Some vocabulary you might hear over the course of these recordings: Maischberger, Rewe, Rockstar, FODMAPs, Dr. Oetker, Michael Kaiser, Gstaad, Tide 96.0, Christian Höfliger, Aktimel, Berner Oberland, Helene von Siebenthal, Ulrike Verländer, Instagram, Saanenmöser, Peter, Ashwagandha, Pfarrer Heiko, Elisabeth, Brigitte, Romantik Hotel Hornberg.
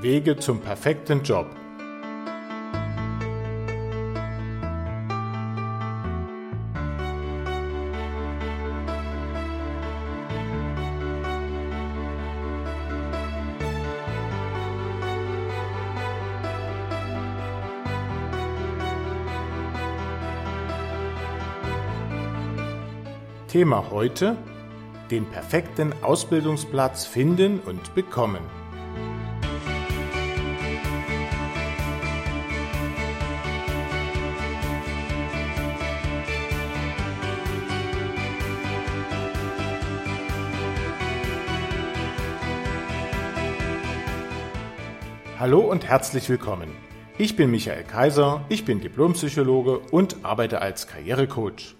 Wege zum perfekten Job. Thema heute: den perfekten Ausbildungsplatz finden und bekommen. Hallo und herzlich willkommen. Ich bin Michael Kaiser, ich bin Diplompsychologe und arbeite als Karrierecoach.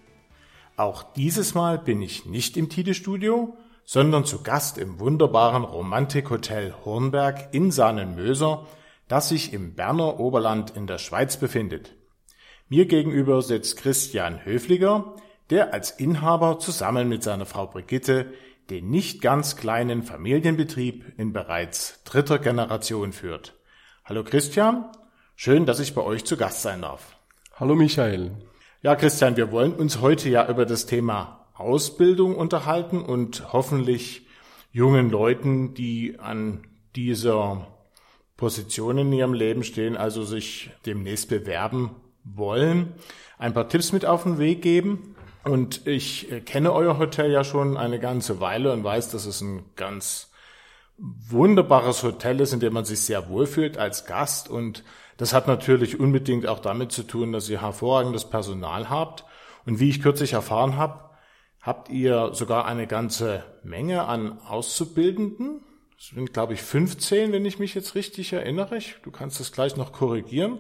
Auch dieses Mal bin ich nicht im Tide-Studio, sondern zu Gast im wunderbaren Romantik Hotel Hornberg in Saanenmöser, das sich im Berner Oberland in der Schweiz befindet. Mir gegenüber sitzt Christian Höfliger, der als Inhaber zusammen mit seiner Frau Brigitte den nicht ganz kleinen Familienbetrieb in bereits dritter Generation führt. Hallo Christian, schön, dass ich bei euch zu Gast sein darf. Hallo Michael. Ja, Christian, wir wollen uns heute ja über das Thema Ausbildung unterhalten und hoffentlich jungen Leuten, die an dieser Position in ihrem Leben stehen, also sich demnächst bewerben wollen, ein paar Tipps mit auf den Weg geben. Und ich kenne euer Hotel ja schon eine ganze Weile und weiß, dass es ein ganz wunderbares Hotel ist, in dem man sich sehr wohlfühlt als Gast, und das hat natürlich unbedingt auch damit zu tun, dass ihr hervorragendes Personal habt. Und wie ich kürzlich erfahren habe, habt ihr sogar eine ganze Menge an Auszubildenden. Es sind, glaube ich, 15, wenn ich mich jetzt richtig erinnere. Du kannst das gleich noch korrigieren.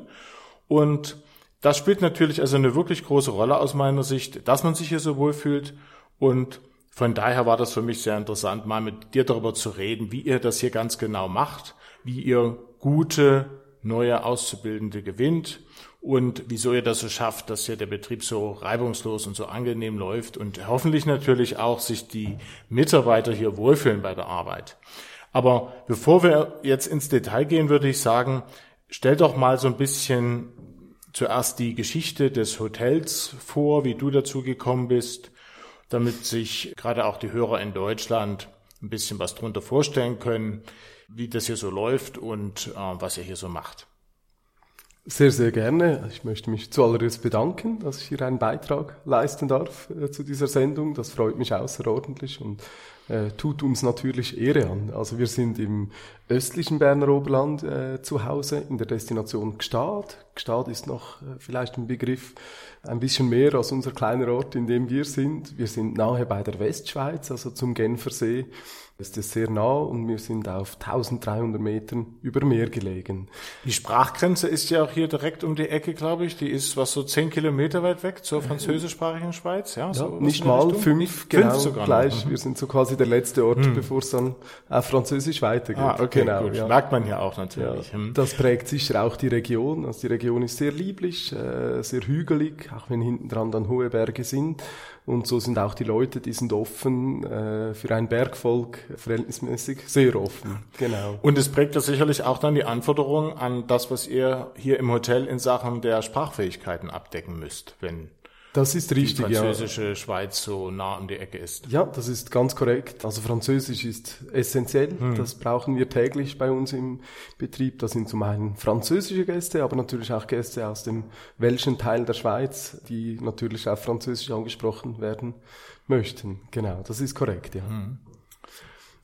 Und das spielt natürlich also eine wirklich große Rolle aus meiner Sicht, dass man sich hier so wohlfühlt. Und von daher war das für mich sehr interessant, mal mit dir darüber zu reden, wie ihr das hier ganz genau macht, wie ihr gute neue Auszubildende gewinnt und wieso ihr das so schafft, dass hier der Betrieb so reibungslos und so angenehm läuft und hoffentlich natürlich auch sich die Mitarbeiter hier wohlfühlen bei der Arbeit. Aber bevor wir jetzt ins Detail gehen, würde ich sagen, stell doch mal so ein bisschen zuerst die Geschichte des Hotels vor, wie du dazu gekommen bist, damit sich gerade auch die Hörer in Deutschland ein bisschen was drunter vorstellen können, wie das hier so läuft und was ihr hier so macht. Sehr, sehr gerne. Ich möchte mich zuallererst bedanken, dass ich hier einen Beitrag leisten darf zu dieser Sendung. Das freut mich außerordentlich und tut uns natürlich Ehre an. Also wir sind im östlichen Berner Oberland zu Hause in der Destination Gstaad. Gstaad ist noch vielleicht ein Begriff, ein bisschen mehr als unser kleiner Ort, in dem wir sind. Wir sind nahe bei der Westschweiz, also zum Genfersee. Das ist sehr nah und wir sind auf 1300 Metern über Meer gelegen. Die Sprachgrenze ist ja auch hier direkt um die Ecke, glaube ich. Die ist 10 Kilometer weit weg zur französischsprachigen Schweiz. Ja, so ja, nicht mal 5, genau, sogar gleich. Wir sind so quasi der letzte Ort, bevor es dann auf Französisch weitergeht. Ah, okay, genau, gut. Ja. Merkt man hier auch natürlich. Ja, das prägt sicher auch die Region. Also die Region ist sehr lieblich, sehr hügelig, auch wenn hinten dran dann hohe Berge sind. Und so sind auch die Leute, die sind offen für ein Bergvolk, verhältnismäßig sehr offen. Genau. Und es prägt ja sicherlich auch dann die Anforderungen an das, was ihr hier im Hotel in Sachen der Sprachfähigkeiten abdecken müsst, wenn das ist richtig, die französische Schweiz so nah um die Ecke ist. Ja, das ist ganz korrekt. Also Französisch ist essentiell. Das brauchen wir täglich bei uns im Betrieb. Das sind zum einen französische Gäste, aber natürlich auch Gäste aus dem welchen Teil der Schweiz, die natürlich auf Französisch angesprochen werden möchten. Genau, das ist korrekt, ja.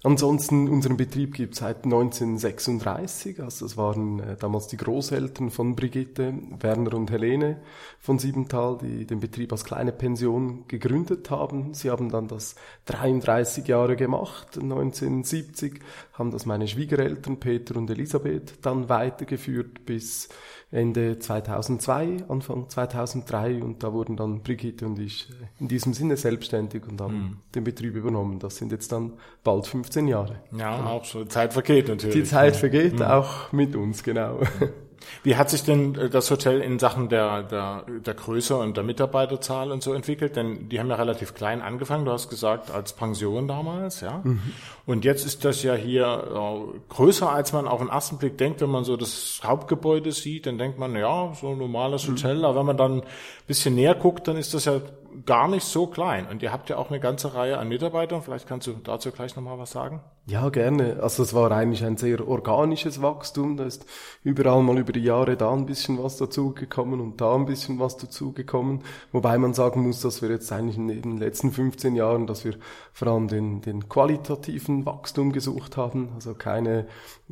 Ansonsten, unseren Betrieb gibt es seit 1936, also das waren damals die Großeltern von Brigitte, Werner und Helene von Siebenthal, die den Betrieb als kleine Pension gegründet haben. Sie haben dann das 33 Jahre gemacht, 1970 haben das meine Schwiegereltern Peter und Elisabeth dann weitergeführt bis Ende 2002, Anfang 2003, und da wurden dann Brigitte und ich in diesem Sinne selbstständig und haben den Betrieb übernommen. Das sind jetzt dann bald 15 Jahre. Ja, auch schon. Die Zeit vergeht natürlich. Die Zeit vergeht auch mit uns, genau. Wie hat sich denn das Hotel in Sachen der Größe und der Mitarbeiterzahl und so entwickelt? Denn die haben ja relativ klein angefangen, du hast gesagt, als Pension damals, ja. Mhm. Und jetzt ist das ja hier größer, als man auf den ersten Blick denkt. Wenn man so das Hauptgebäude sieht, dann denkt man, ja, so ein normales Hotel. Aber wenn man dann ein bisschen näher guckt, dann ist das ja gar nicht so klein. Und ihr habt ja auch eine ganze Reihe an Mitarbeitern. Vielleicht kannst du dazu gleich nochmal was sagen. Ja, gerne. Also es war eigentlich ein sehr organisches Wachstum. Da ist überall mal über die Jahre da ein bisschen was dazugekommen und da ein bisschen was dazugekommen. Wobei man sagen muss, dass wir jetzt eigentlich in den letzten 15 Jahren, dass wir vor allem den qualitativen Wachstum gesucht haben. Also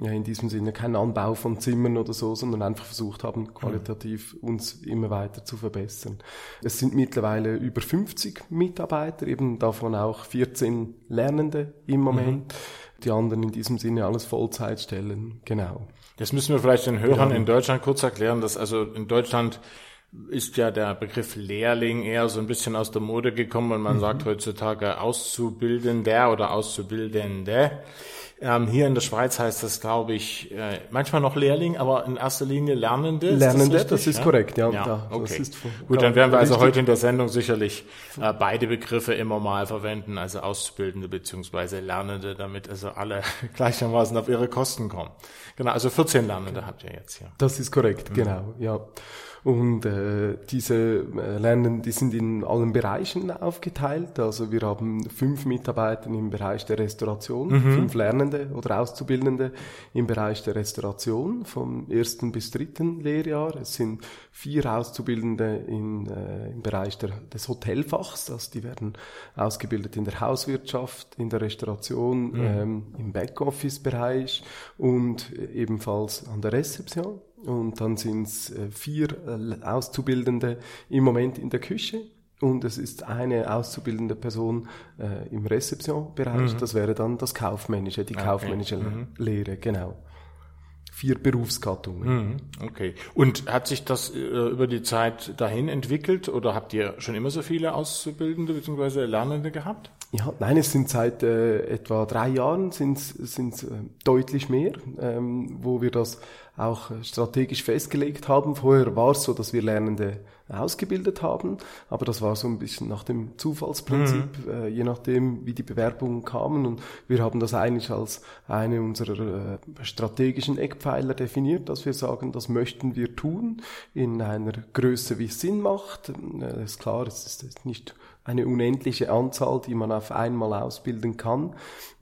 in diesem Sinne kein Anbau von Zimmern oder so, sondern einfach versucht haben, qualitativ uns immer weiter zu verbessern. Es sind mittlerweile über 50 Mitarbeiter, eben davon auch 14 Lernende im Moment. Die anderen in diesem Sinne alles Vollzeitstellen, genau. Das müssen wir vielleicht den Hörern in Deutschland kurz erklären, dass also in Deutschland ist ja der Begriff Lehrling eher so ein bisschen aus der Mode gekommen und man sagt heutzutage Auszubildender oder Auszubildende. Hier in der Schweiz heißt das, glaube ich, manchmal noch Lehrling, aber in erster Linie Lernende. Lernende, das ist korrekt, ja. Ja, okay. Das ist gut, dann werden wir also heute in der Sendung sicherlich beide Begriffe immer mal verwenden, also Auszubildende bzw. Lernende, damit also alle gleichermaßen auf ihre Kosten kommen. Genau, also 14 Lernende habt ihr jetzt hier. Ja. Das ist korrekt, genau, ja. Und diese Lernenden, die sind in allen Bereichen aufgeteilt. Also wir haben 5 Mitarbeiter im Bereich der Restauration, 5 Lernende oder Auszubildende im Bereich der Restauration vom 1. bis 3. Lehrjahr. Es sind 4 Auszubildende im Bereich des Hotelfachs. Also die werden ausgebildet in der Hauswirtschaft, in der Restauration, im Backoffice-Bereich und ebenfalls an der Rezeption. Und dann sind es 4 Auszubildende im Moment in der Küche und es ist eine auszubildende Person im Rezeption-Bereich. Das wäre dann das Kaufmännische, kaufmännische Lehre, genau. 4 Berufsgattungen. Okay. Und hat sich das über die Zeit dahin entwickelt oder habt ihr schon immer so viele Auszubildende bzw. Lernende gehabt? Ja, nein, es sind seit etwa 3 Jahren sind's deutlich mehr, wo wir das auch strategisch festgelegt haben. Vorher war es so, dass wir Lernende ausgebildet haben, aber das war so ein bisschen nach dem Zufallsprinzip, je nachdem, wie die Bewerbungen kamen. Und wir haben das eigentlich als eine unserer strategischen Eckpfeiler definiert, dass wir sagen, das möchten wir tun in einer Größe, wie es Sinn macht. Das ist klar, es ist nicht eine unendliche Anzahl, die man auf einmal ausbilden kann,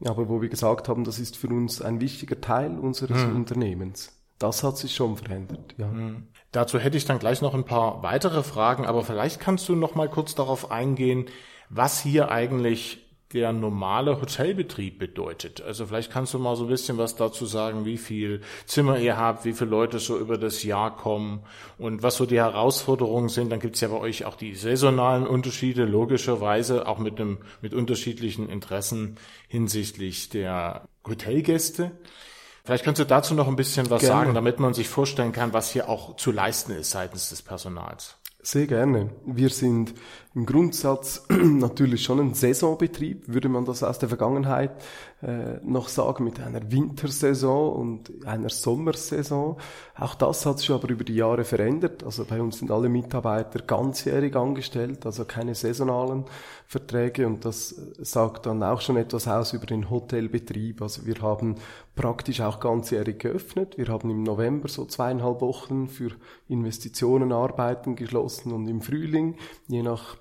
aber wo wir gesagt haben, das ist für uns ein wichtiger Teil unseres Unternehmens. Das hat sich schon verändert, ja. Dazu hätte ich dann gleich noch ein paar weitere Fragen, aber vielleicht kannst du noch mal kurz darauf eingehen, was hier eigentlich der normale Hotelbetrieb bedeutet. Also vielleicht kannst du mal so ein bisschen was dazu sagen, wie viel Zimmer ihr habt, wie viele Leute so über das Jahr kommen und was so die Herausforderungen sind. Dann gibt's ja bei euch auch die saisonalen Unterschiede, logischerweise auch mit unterschiedlichen Interessen hinsichtlich der Hotelgäste. Vielleicht kannst du dazu noch ein bisschen was sagen, damit man sich vorstellen kann, was hier auch zu leisten ist seitens des Personals. Sehr gerne. Wir sind im Grundsatz natürlich schon ein Saisonbetrieb, würde man das aus der Vergangenheit noch sagen, mit einer Wintersaison und einer Sommersaison. Auch das hat sich aber über die Jahre verändert. Also bei uns sind alle Mitarbeiter ganzjährig angestellt, also keine saisonalen Verträge. Und das sagt dann auch schon etwas aus über den Hotelbetrieb. Also wir haben praktisch auch ganzjährig geöffnet. Wir haben im November so 2,5 Wochen für Investitionen, Arbeiten geschlossen und im Frühling, je nach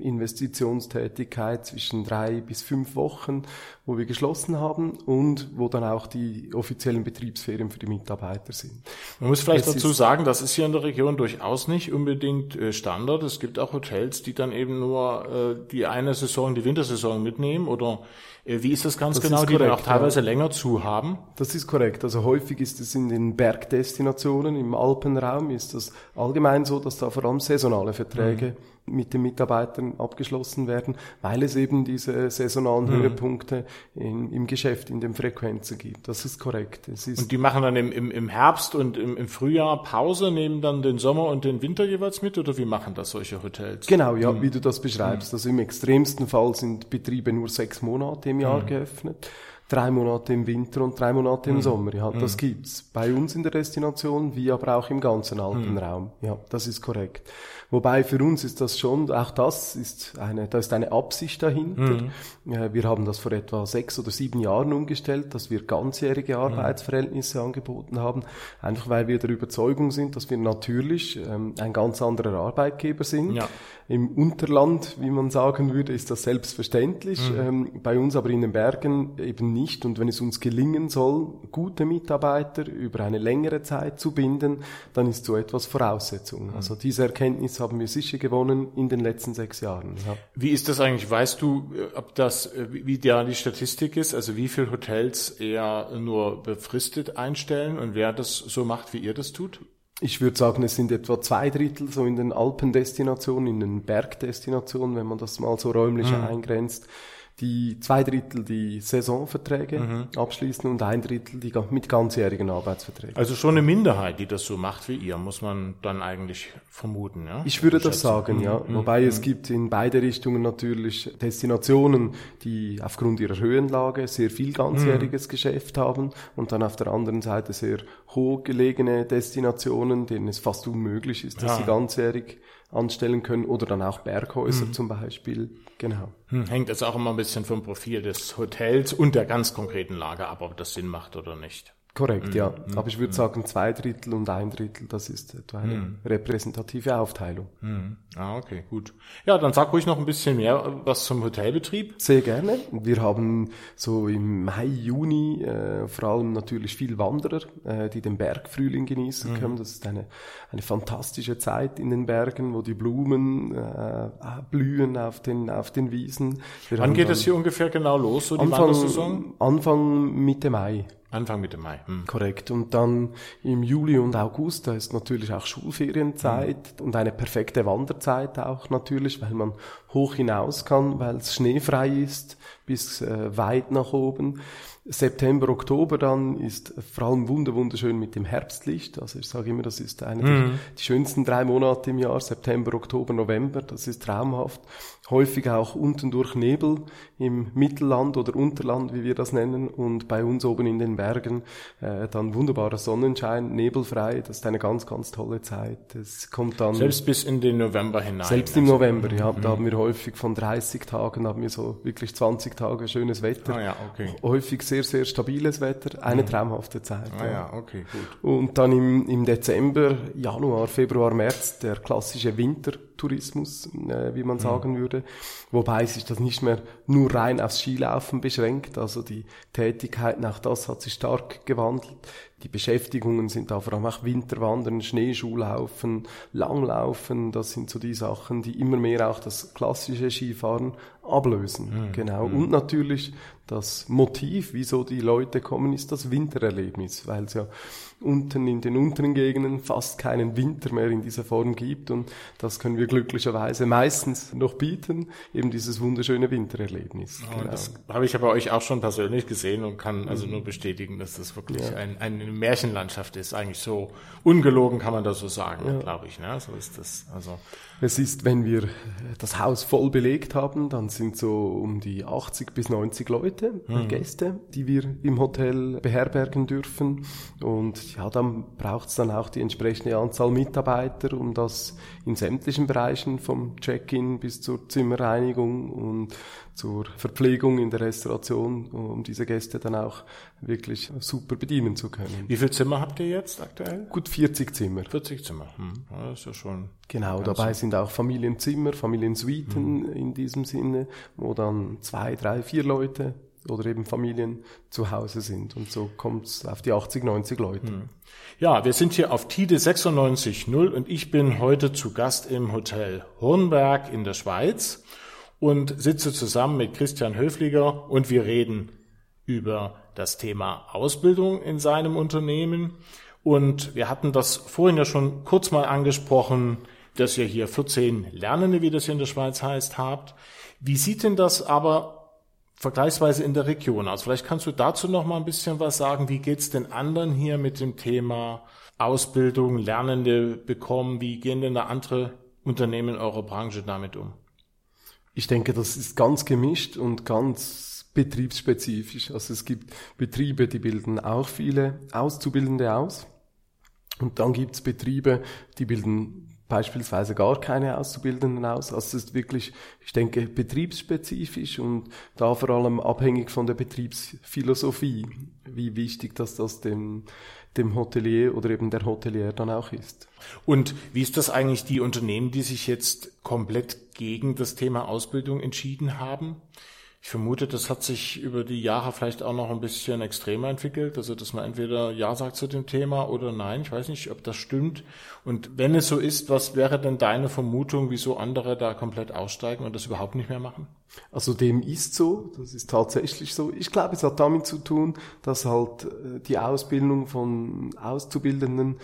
Investitionstätigkeit, zwischen 3 bis 5 Wochen, wo wir geschlossen haben und wo dann auch die offiziellen Betriebsferien für die Mitarbeiter sind. Man muss vielleicht dazu sagen, das ist hier in der Region durchaus nicht unbedingt Standard. Es gibt auch Hotels, die dann eben nur die eine Saison, die Wintersaison mitnehmen oder wie ist das ganz genau, die dann auch teilweise länger zu haben? Das ist korrekt. Also häufig ist es in den Bergdestinationen, im Alpenraum ist das allgemein so, dass da vor allem saisonale Verträge mit den Mitarbeitern abgeschlossen werden, weil es eben diese saisonalen Höhepunkte im Geschäft, in den Frequenzen gibt. Das ist korrekt. Und die machen dann im Herbst und im Frühjahr Pause, nehmen dann den Sommer und den Winter jeweils mit oder wie machen das solche Hotels? Genau, ja, wie du das beschreibst. Also im extremsten Fall sind Betriebe nur 6 Monate im Jahr geöffnet. 3 Monate im Winter und 3 Monate im Sommer. Ja, das gibt's bei uns in der Destination, wie aber auch im ganzen Alpenraum. Ja, das ist korrekt. Wobei für uns ist das schon, auch das ist eine Absicht dahinter. Wir haben das vor etwa 6 oder 7 Jahren umgestellt, dass wir ganzjährige Arbeitsverhältnisse angeboten haben. Einfach weil wir der Überzeugung sind, dass wir natürlich ein ganz anderer Arbeitgeber sind. Ja. Im Unterland, wie man sagen würde, ist das selbstverständlich. Bei uns aber in den Bergen eben nicht. Und wenn es uns gelingen soll, gute Mitarbeiter über eine längere Zeit zu binden, dann ist so etwas Voraussetzung. Also diese Erkenntnis haben wir sicher gewonnen in den letzten 6 Jahren. Ja. Wie ist das eigentlich? Weißt du, wie da die Statistik ist? Also wie viele Hotels eher nur befristet einstellen und wer das so macht, wie ihr das tut? Ich würde sagen, es sind etwa 2 Drittel so in den Alpendestinationen, in den Bergdestinationen, wenn man das mal so räumlich eingrenzt. Die 2 Drittel, die Saisonverträge abschließen und 1 Drittel die mit ganzjährigen Arbeitsverträgen. Also schon eine Minderheit, die das so macht wie ihr, muss man dann eigentlich vermuten, ja? Ich würde das sagen, ja. Wobei es gibt in beide Richtungen natürlich Destinationen, die aufgrund ihrer Höhenlage sehr viel ganzjähriges Geschäft haben und dann auf der anderen Seite sehr hoch gelegene Destinationen, denen es fast unmöglich ist, dass sie ganzjährig anstellen können oder dann auch Berghäuser zum Beispiel. Genau. Hängt also auch immer ein bisschen vom Profil des Hotels und der ganz konkreten Lage ab, ob das Sinn macht oder nicht. Korrekt, ja. Aber ich würde sagen, 2 Drittel und 1 Drittel, das ist etwa eine repräsentative Aufteilung. Ah, okay, gut. Ja, dann sag ruhig noch ein bisschen mehr was zum Hotelbetrieb. Sehr gerne. Wir haben so im Mai, Juni vor allem natürlich viel Wanderer, die den Bergfrühling genießen können. Das ist eine fantastische Zeit in den Bergen, wo die Blumen blühen auf den Wiesen. Wann geht das hier ungefähr genau los, so die Wandersaison? Anfang Mitte Mai. Korrekt. Und dann im Juli und August, da ist natürlich auch Schulferienzeit und eine perfekte Wanderzeit auch natürlich, weil man hoch hinaus kann, weil es schneefrei ist bis weit nach oben. September, Oktober dann ist vor allem wunderschön mit dem Herbstlicht. Also ich sage immer, das ist einer der schönsten 3 Monate im Jahr, September, Oktober, November. Das ist traumhaft. Häufig auch unten durch Nebel im Mittelland oder Unterland, wie wir das nennen. Und bei uns oben in den Bergen dann wunderbarer Sonnenschein, nebelfrei. Das ist eine ganz, ganz tolle Zeit. Es kommt dann selbst bis in den November hinein. Selbst im November, ja. Da haben wir häufig von 30 Tagen, haben wir so wirklich 20 Tage schönes Wetter. Ah, ja, okay. Häufig sehr, sehr stabiles Wetter. Eine traumhafte Zeit. Ah, ja, okay, gut. Und dann im Dezember, Januar, Februar, März, der klassische Wintertourismus, wie man sagen würde. Wobei sich das nicht mehr nur rein aufs Skilaufen beschränkt. Also die Tätigkeiten, auch das hat sich stark gewandelt. Die Beschäftigungen sind da vor allem auch Winterwandern, Schneeschuhlaufen, Langlaufen. Das sind so die Sachen, die immer mehr auch das klassische Skifahren ablösen. Genau. Und natürlich das Motiv, wieso die Leute kommen, ist das Wintererlebnis, weil es ja unten in den unteren Gegenden fast keinen Winter mehr in dieser Form gibt und das können wir glücklicherweise meistens noch bieten, eben dieses wunderschöne Wintererlebnis. Oh, genau. Das habe ich bei euch auch schon persönlich gesehen und kann also nur bestätigen, dass das wirklich eine Märchenlandschaft ist, eigentlich so ungelogen kann man das so sagen, glaube ich, ne? So ist das. Also es ist, wenn wir das Haus voll belegt haben, dann sind so um die 80 bis 90 Leute, Gäste, die wir im Hotel beherbergen dürfen. Und ja, dann braucht es dann auch die entsprechende Anzahl Mitarbeiter, um das in sämtlichen Bereichen vom Check-in bis zur Zimmerreinigung und zur Verpflegung in der Restauration, um diese Gäste dann auch wirklich super bedienen zu können. Wie viele Zimmer habt ihr jetzt aktuell? Gut 40 Zimmer. 40 Zimmer, das ist ja schon... Genau, dabei sind auch Familienzimmer, Familiensuiten in diesem Sinne, wo dann 2, 3, 4 Leute oder eben Familien zu Hause sind. Und so kommt es auf die 80, 90 Leute. Ja, wir sind hier auf Tide 96.0 und ich bin heute zu Gast im Hotel Hornberg in der Schweiz und sitze zusammen mit Christian Höfliger und wir reden über das Thema Ausbildung in seinem Unternehmen. Und wir hatten das vorhin ja schon kurz mal angesprochen, dass ihr hier 14 Lernende, wie das hier in der Schweiz heißt, habt. Wie sieht denn das aber vergleichsweise in der Region aus? Vielleicht kannst du dazu noch mal ein bisschen was sagen. Wie geht's den anderen hier mit dem Thema Ausbildung, Lernende bekommen? Wie gehen denn da andere Unternehmen in eurer Branche damit um? Ich denke, das ist ganz gemischt und ganz betriebsspezifisch. Also es gibt Betriebe, die bilden auch viele Auszubildende aus. Und dann gibt's Betriebe, die bilden beispielsweise gar keine Auszubildenden aus. Also es ist wirklich, ich denke, betriebsspezifisch und da vor allem abhängig von der Betriebsphilosophie, wie wichtig das dem Hotelier oder eben der Hotelier dann auch ist. Und wie ist das eigentlich, die Unternehmen, die sich jetzt komplett gegen das Thema Ausbildung entschieden haben? Ich vermute, das hat sich über die Jahre vielleicht auch noch ein bisschen extremer entwickelt, also dass man entweder Ja sagt zu dem Thema oder Nein. Ich weiß nicht, ob das stimmt. Und wenn es so ist, was wäre denn deine Vermutung, wieso andere da komplett aussteigen und das überhaupt nicht mehr machen? Also dem ist so, das ist tatsächlich so. Ich glaube, es hat damit zu tun, dass halt die Ausbildung von Auszubildenden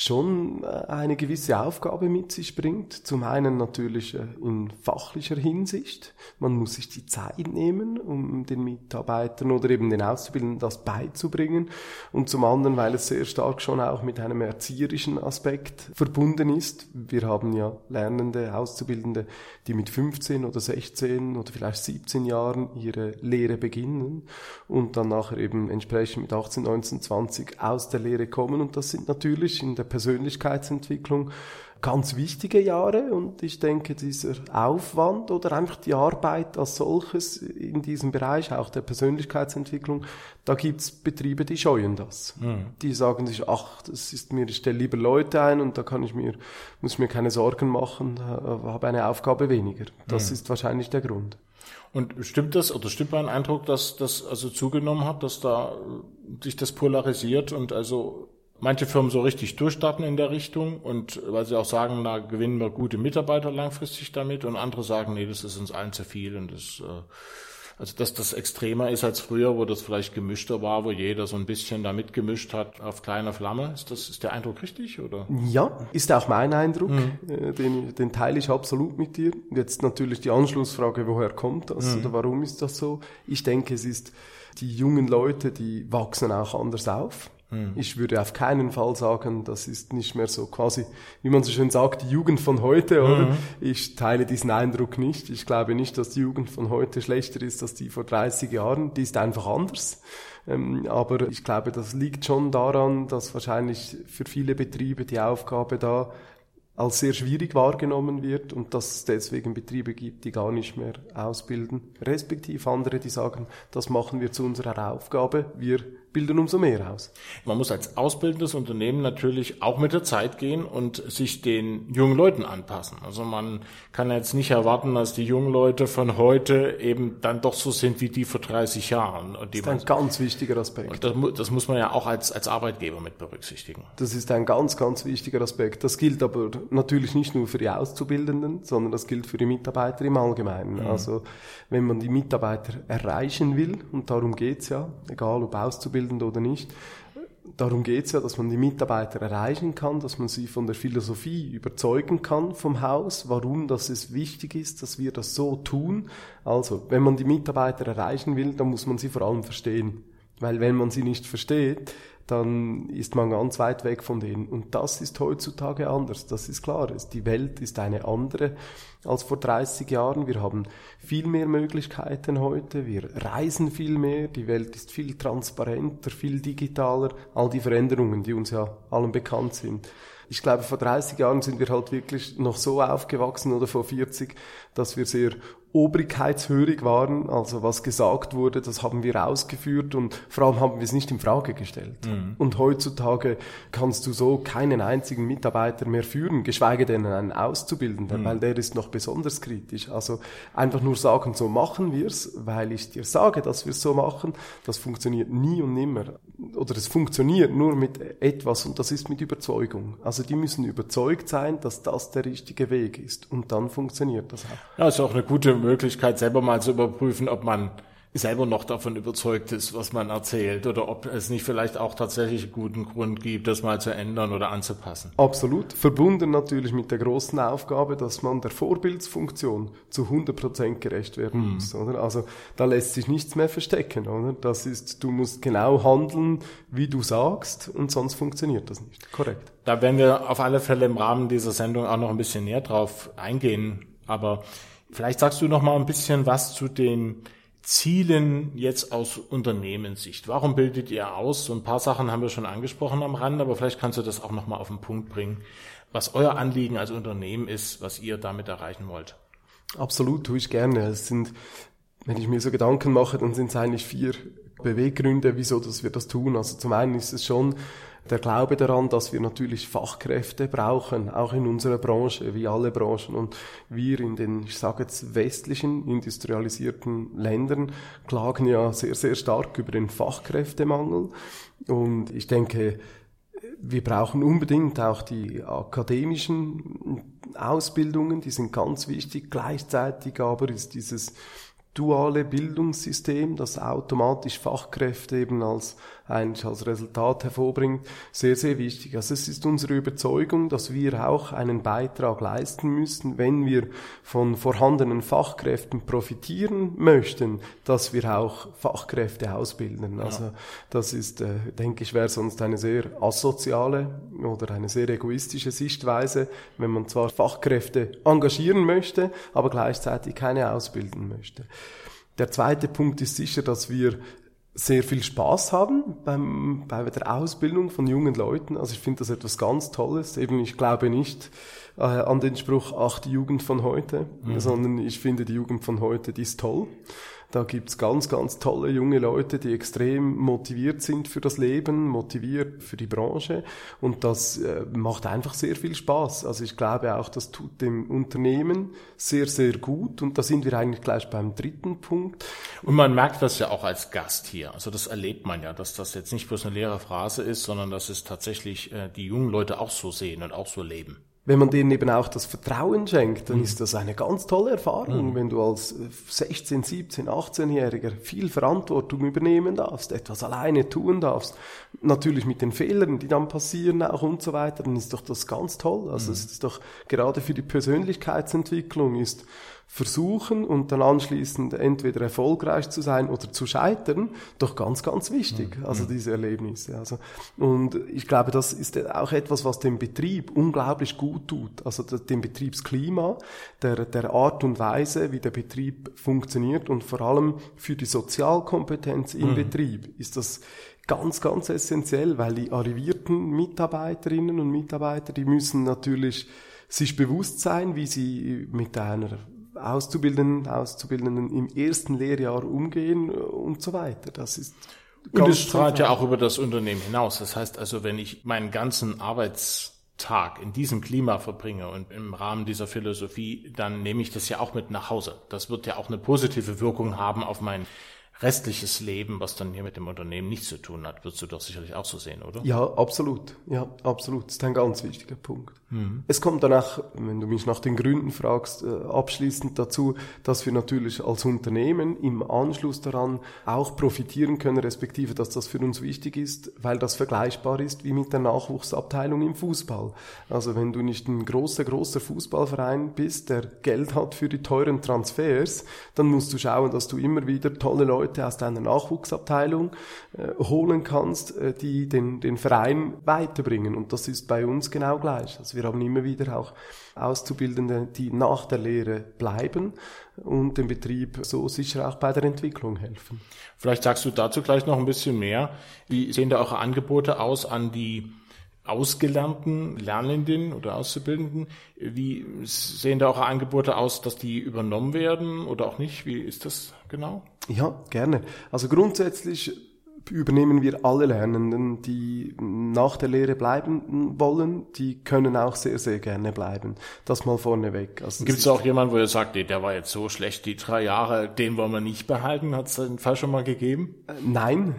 schon eine gewisse Aufgabe mit sich bringt. Zum einen natürlich in fachlicher Hinsicht. Man muss sich die Zeit nehmen, um den Mitarbeitern oder eben den Auszubildenden das beizubringen. Und zum anderen, weil es sehr stark schon auch mit einem erzieherischen Aspekt verbunden ist. Wir haben ja Lernende, Auszubildende, die mit 15 oder 16 oder vielleicht 17 Jahren ihre Lehre beginnen und dann nachher eben entsprechend mit 18, 19, 20 aus der Lehre kommen. Und das sind natürlich in der Persönlichkeitsentwicklung ganz wichtige Jahre und ich denke, dieser Aufwand oder einfach die Arbeit als solches in diesem Bereich, auch der Persönlichkeitsentwicklung, da gibt's Betriebe, die scheuen das. Mhm. Die sagen sich, ach, das ist mir, ich stelle lieber Leute ein und da muss ich mir keine Sorgen machen, habe eine Aufgabe weniger. Das ist wahrscheinlich der Grund. Und stimmt das, oder stimmt mein Eindruck, dass das also zugenommen hat, dass da sich das polarisiert und also manche Firmen so richtig durchstarten in der Richtung und weil sie auch sagen, da gewinnen wir gute Mitarbeiter langfristig damit und andere sagen, nee, das ist uns allen zu viel und das, also dass das extremer ist als früher, wo das vielleicht gemischter war, wo jeder so ein bisschen da mitgemischt hat auf kleiner Flamme. Ist der Eindruck richtig, oder? Ja, ist auch mein Eindruck, den teile ich absolut mit dir. Jetzt natürlich die Anschlussfrage, woher kommt das oder warum ist das so? Ich denke, es ist, die jungen Leute, die wachsen auch anders auf. Ich würde auf keinen Fall sagen, das ist nicht mehr so quasi, wie man so schön sagt, die Jugend von heute, oder? Ich teile diesen Eindruck nicht. Ich glaube nicht, dass die Jugend von heute schlechter ist als die vor 30 Jahren. Die ist einfach anders. Aber ich glaube, das liegt schon daran, dass wahrscheinlich für viele Betriebe die Aufgabe da als sehr schwierig wahrgenommen wird und dass es deswegen Betriebe gibt, die gar nicht mehr ausbilden, respektive andere, die sagen, das machen wir zu unserer Aufgabe, wir bilden umso mehr aus. Man muss als ausbildendes Unternehmen natürlich auch mit der Zeit gehen und sich den jungen Leuten anpassen. Also man kann jetzt nicht erwarten, dass die jungen Leute von heute eben dann doch so sind wie die vor 30 Jahren. Und das ist ein ganz wichtiger Aspekt. Und das muss man ja auch als Arbeitgeber mit berücksichtigen. Das ist ein ganz, ganz wichtiger Aspekt. Das gilt aber natürlich nicht nur für die Auszubildenden, sondern das gilt für die Mitarbeiter im Allgemeinen. Mhm. Also wenn man die Mitarbeiter erreichen will, und darum geht's ja, egal ob Auszubildende oder nicht. Darum geht es ja, dass man die Mitarbeiter erreichen kann, dass man sie von der Philosophie überzeugen kann vom Haus, warum dass es wichtig ist, dass wir das so tun. Also, wenn man die Mitarbeiter erreichen will, dann muss man sie vor allem verstehen. Weil wenn man sie nicht versteht, dann ist man ganz weit weg von denen. Und das ist heutzutage anders, das ist klar. Die Welt ist eine andere als vor 30 Jahren. Wir haben viel mehr Möglichkeiten heute, wir reisen viel mehr, die Welt ist viel transparenter, viel digitaler. All die Veränderungen, die uns ja allen bekannt sind. Ich glaube, vor 30 Jahren sind wir halt wirklich noch so aufgewachsen oder vor 40, dass wir sehr obrigkeitshörig waren, also was gesagt wurde, das haben wir ausgeführt und vor allem haben wir es nicht in Frage gestellt. Mhm. Und heutzutage kannst du so keinen einzigen Mitarbeiter mehr führen, geschweige denn einen Auszubildenden, weil der ist noch besonders kritisch. Also einfach nur sagen, so machen wir's, weil ich dir sage, dass wir es so machen, das funktioniert nie und nimmer. Oder es funktioniert nur mit etwas und das ist mit Überzeugung. Also die müssen überzeugt sein, dass das der richtige Weg ist und dann funktioniert das auch. Ja, ist auch eine gute Möglichkeit, selber mal zu überprüfen, ob man selber noch davon überzeugt ist, was man erzählt oder ob es nicht vielleicht auch tatsächlich guten Grund gibt, das mal zu ändern oder anzupassen. Absolut. Verbunden natürlich mit der großen Aufgabe, dass man der Vorbildsfunktion zu 100% gerecht werden muss. Oder? Also da lässt sich nichts mehr verstecken. Oder? Das ist, du musst genau handeln, wie du sagst und sonst funktioniert das nicht. Korrekt. Da werden wir auf alle Fälle im Rahmen dieser Sendung auch noch ein bisschen näher drauf eingehen. Aber vielleicht sagst du noch mal ein bisschen was zu den Zielen jetzt aus Unternehmenssicht? Warum bildet ihr aus? So ein paar Sachen haben wir schon angesprochen am Rand, aber vielleicht kannst du das auch nochmal auf den Punkt bringen, was euer Anliegen als Unternehmen ist, was ihr damit erreichen wollt. Absolut, tue ich gerne. Es sind, wenn ich mir so Gedanken mache, dann sind es eigentlich 4 Beweggründe, wieso dass wir das tun. Also zum einen ist es schon der Glaube daran, dass wir natürlich Fachkräfte brauchen, auch in unserer Branche, wie alle Branchen. Und wir in den, ich sage jetzt, westlichen, industrialisierten Ländern klagen ja sehr, sehr stark über den Fachkräftemangel. Und ich denke, wir brauchen unbedingt auch die akademischen Ausbildungen, die sind ganz wichtig. Gleichzeitig aber ist dieses duale Bildungssystem, das automatisch Fachkräfte eben als Resultat hervorbringt, sehr, sehr wichtig. Also es ist unsere Überzeugung, dass wir auch einen Beitrag leisten müssen, wenn wir von vorhandenen Fachkräften profitieren möchten, dass wir auch Fachkräfte ausbilden. Ja. Also das ist, denke ich, wäre sonst eine sehr asoziale oder eine sehr egoistische Sichtweise, wenn man zwar Fachkräfte engagieren möchte, aber gleichzeitig keine ausbilden möchte. Der zweite Punkt ist sicher, dass wir sehr viel Spaß haben bei der Ausbildung von jungen Leuten. Also ich finde das etwas ganz Tolles. Eben, ich glaube nicht an den Spruch, ach, die Jugend von heute, sondern ich finde, die Jugend von heute, die ist toll. Da gibt's ganz, ganz tolle junge Leute, die extrem motiviert sind für das Leben, motiviert für die Branche. Und das macht einfach sehr viel Spaß. Also ich glaube auch, das tut dem Unternehmen sehr, sehr gut. Und da sind wir eigentlich gleich beim dritten Punkt. Und man merkt das ja auch als Gast hier. Also das erlebt man ja, dass das jetzt nicht bloß eine leere Phrase ist, sondern dass es tatsächlich die jungen Leute auch so sehen und auch so leben. Wenn man denen eben auch das Vertrauen schenkt, dann ist das eine ganz tolle Erfahrung, wenn du als 16-, 17-, 18-Jähriger viel Verantwortung übernehmen darfst, etwas alleine tun darfst, natürlich mit den Fehlern, die dann passieren auch und so weiter, dann ist doch das ganz toll. Also es ist doch gerade für die Persönlichkeitsentwicklung ist versuchen und dann anschließend entweder erfolgreich zu sein oder zu scheitern, doch ganz, ganz wichtig, also diese Erlebnisse. Also, und ich glaube, das ist auch etwas, was dem Betrieb unglaublich gut tut, also dem Betriebsklima, der Art und Weise, wie der Betrieb funktioniert und vor allem für die Sozialkompetenz im Betrieb ist das ganz, ganz essentiell, weil die arrivierten Mitarbeiterinnen und Mitarbeiter, die müssen natürlich sich bewusst sein, wie sie mit einer Auszubildenden im ersten Lehrjahr umgehen und so weiter. Das ist und es strahlt ja auch über das Unternehmen hinaus. Das heißt also, wenn ich meinen ganzen Arbeitstag in diesem Klima verbringe und im Rahmen dieser Philosophie, dann nehme ich das ja auch mit nach Hause. Das wird ja auch eine positive Wirkung haben auf mein restliches Leben, was dann hier mit dem Unternehmen nichts zu tun hat. Würdest du doch sicherlich auch so sehen, oder? Ja, absolut. Ja, absolut. Das ist ein ganz wichtiger Punkt. Es kommt danach, wenn du mich nach den Gründen fragst, abschließend dazu, dass wir natürlich als Unternehmen im Anschluss daran auch profitieren können, respektive, dass das für uns wichtig ist, weil das vergleichbar ist wie mit der Nachwuchsabteilung im Fußball. Also wenn du nicht ein großer Fußballverein bist, der Geld hat für die teuren Transfers, dann musst du schauen, dass du immer wieder tolle Leute aus deiner Nachwuchsabteilung holen kannst, die den Verein weiterbringen. Und das ist bei uns genau gleich. Also wir haben immer wieder auch Auszubildende, die nach der Lehre bleiben und dem Betrieb so sicher auch bei der Entwicklung helfen. Vielleicht sagst du dazu gleich noch ein bisschen mehr. Wie sehen da eure Angebote aus an die ausgelernten Lernenden oder Auszubildenden? Wie sehen da auch Angebote aus, dass die übernommen werden oder auch nicht? Wie ist das genau? Ja, gerne. Also grundsätzlich übernehmen wir alle Lernenden, die nach der Lehre bleiben wollen, die können auch sehr, sehr gerne bleiben. Das mal vorneweg. Also gibt es auch jemanden, wo ihr sagt, nee, der war jetzt so schlecht, die 3 Jahre, den wollen wir nicht behalten? Hat es den Fall schon mal gegeben? Nein,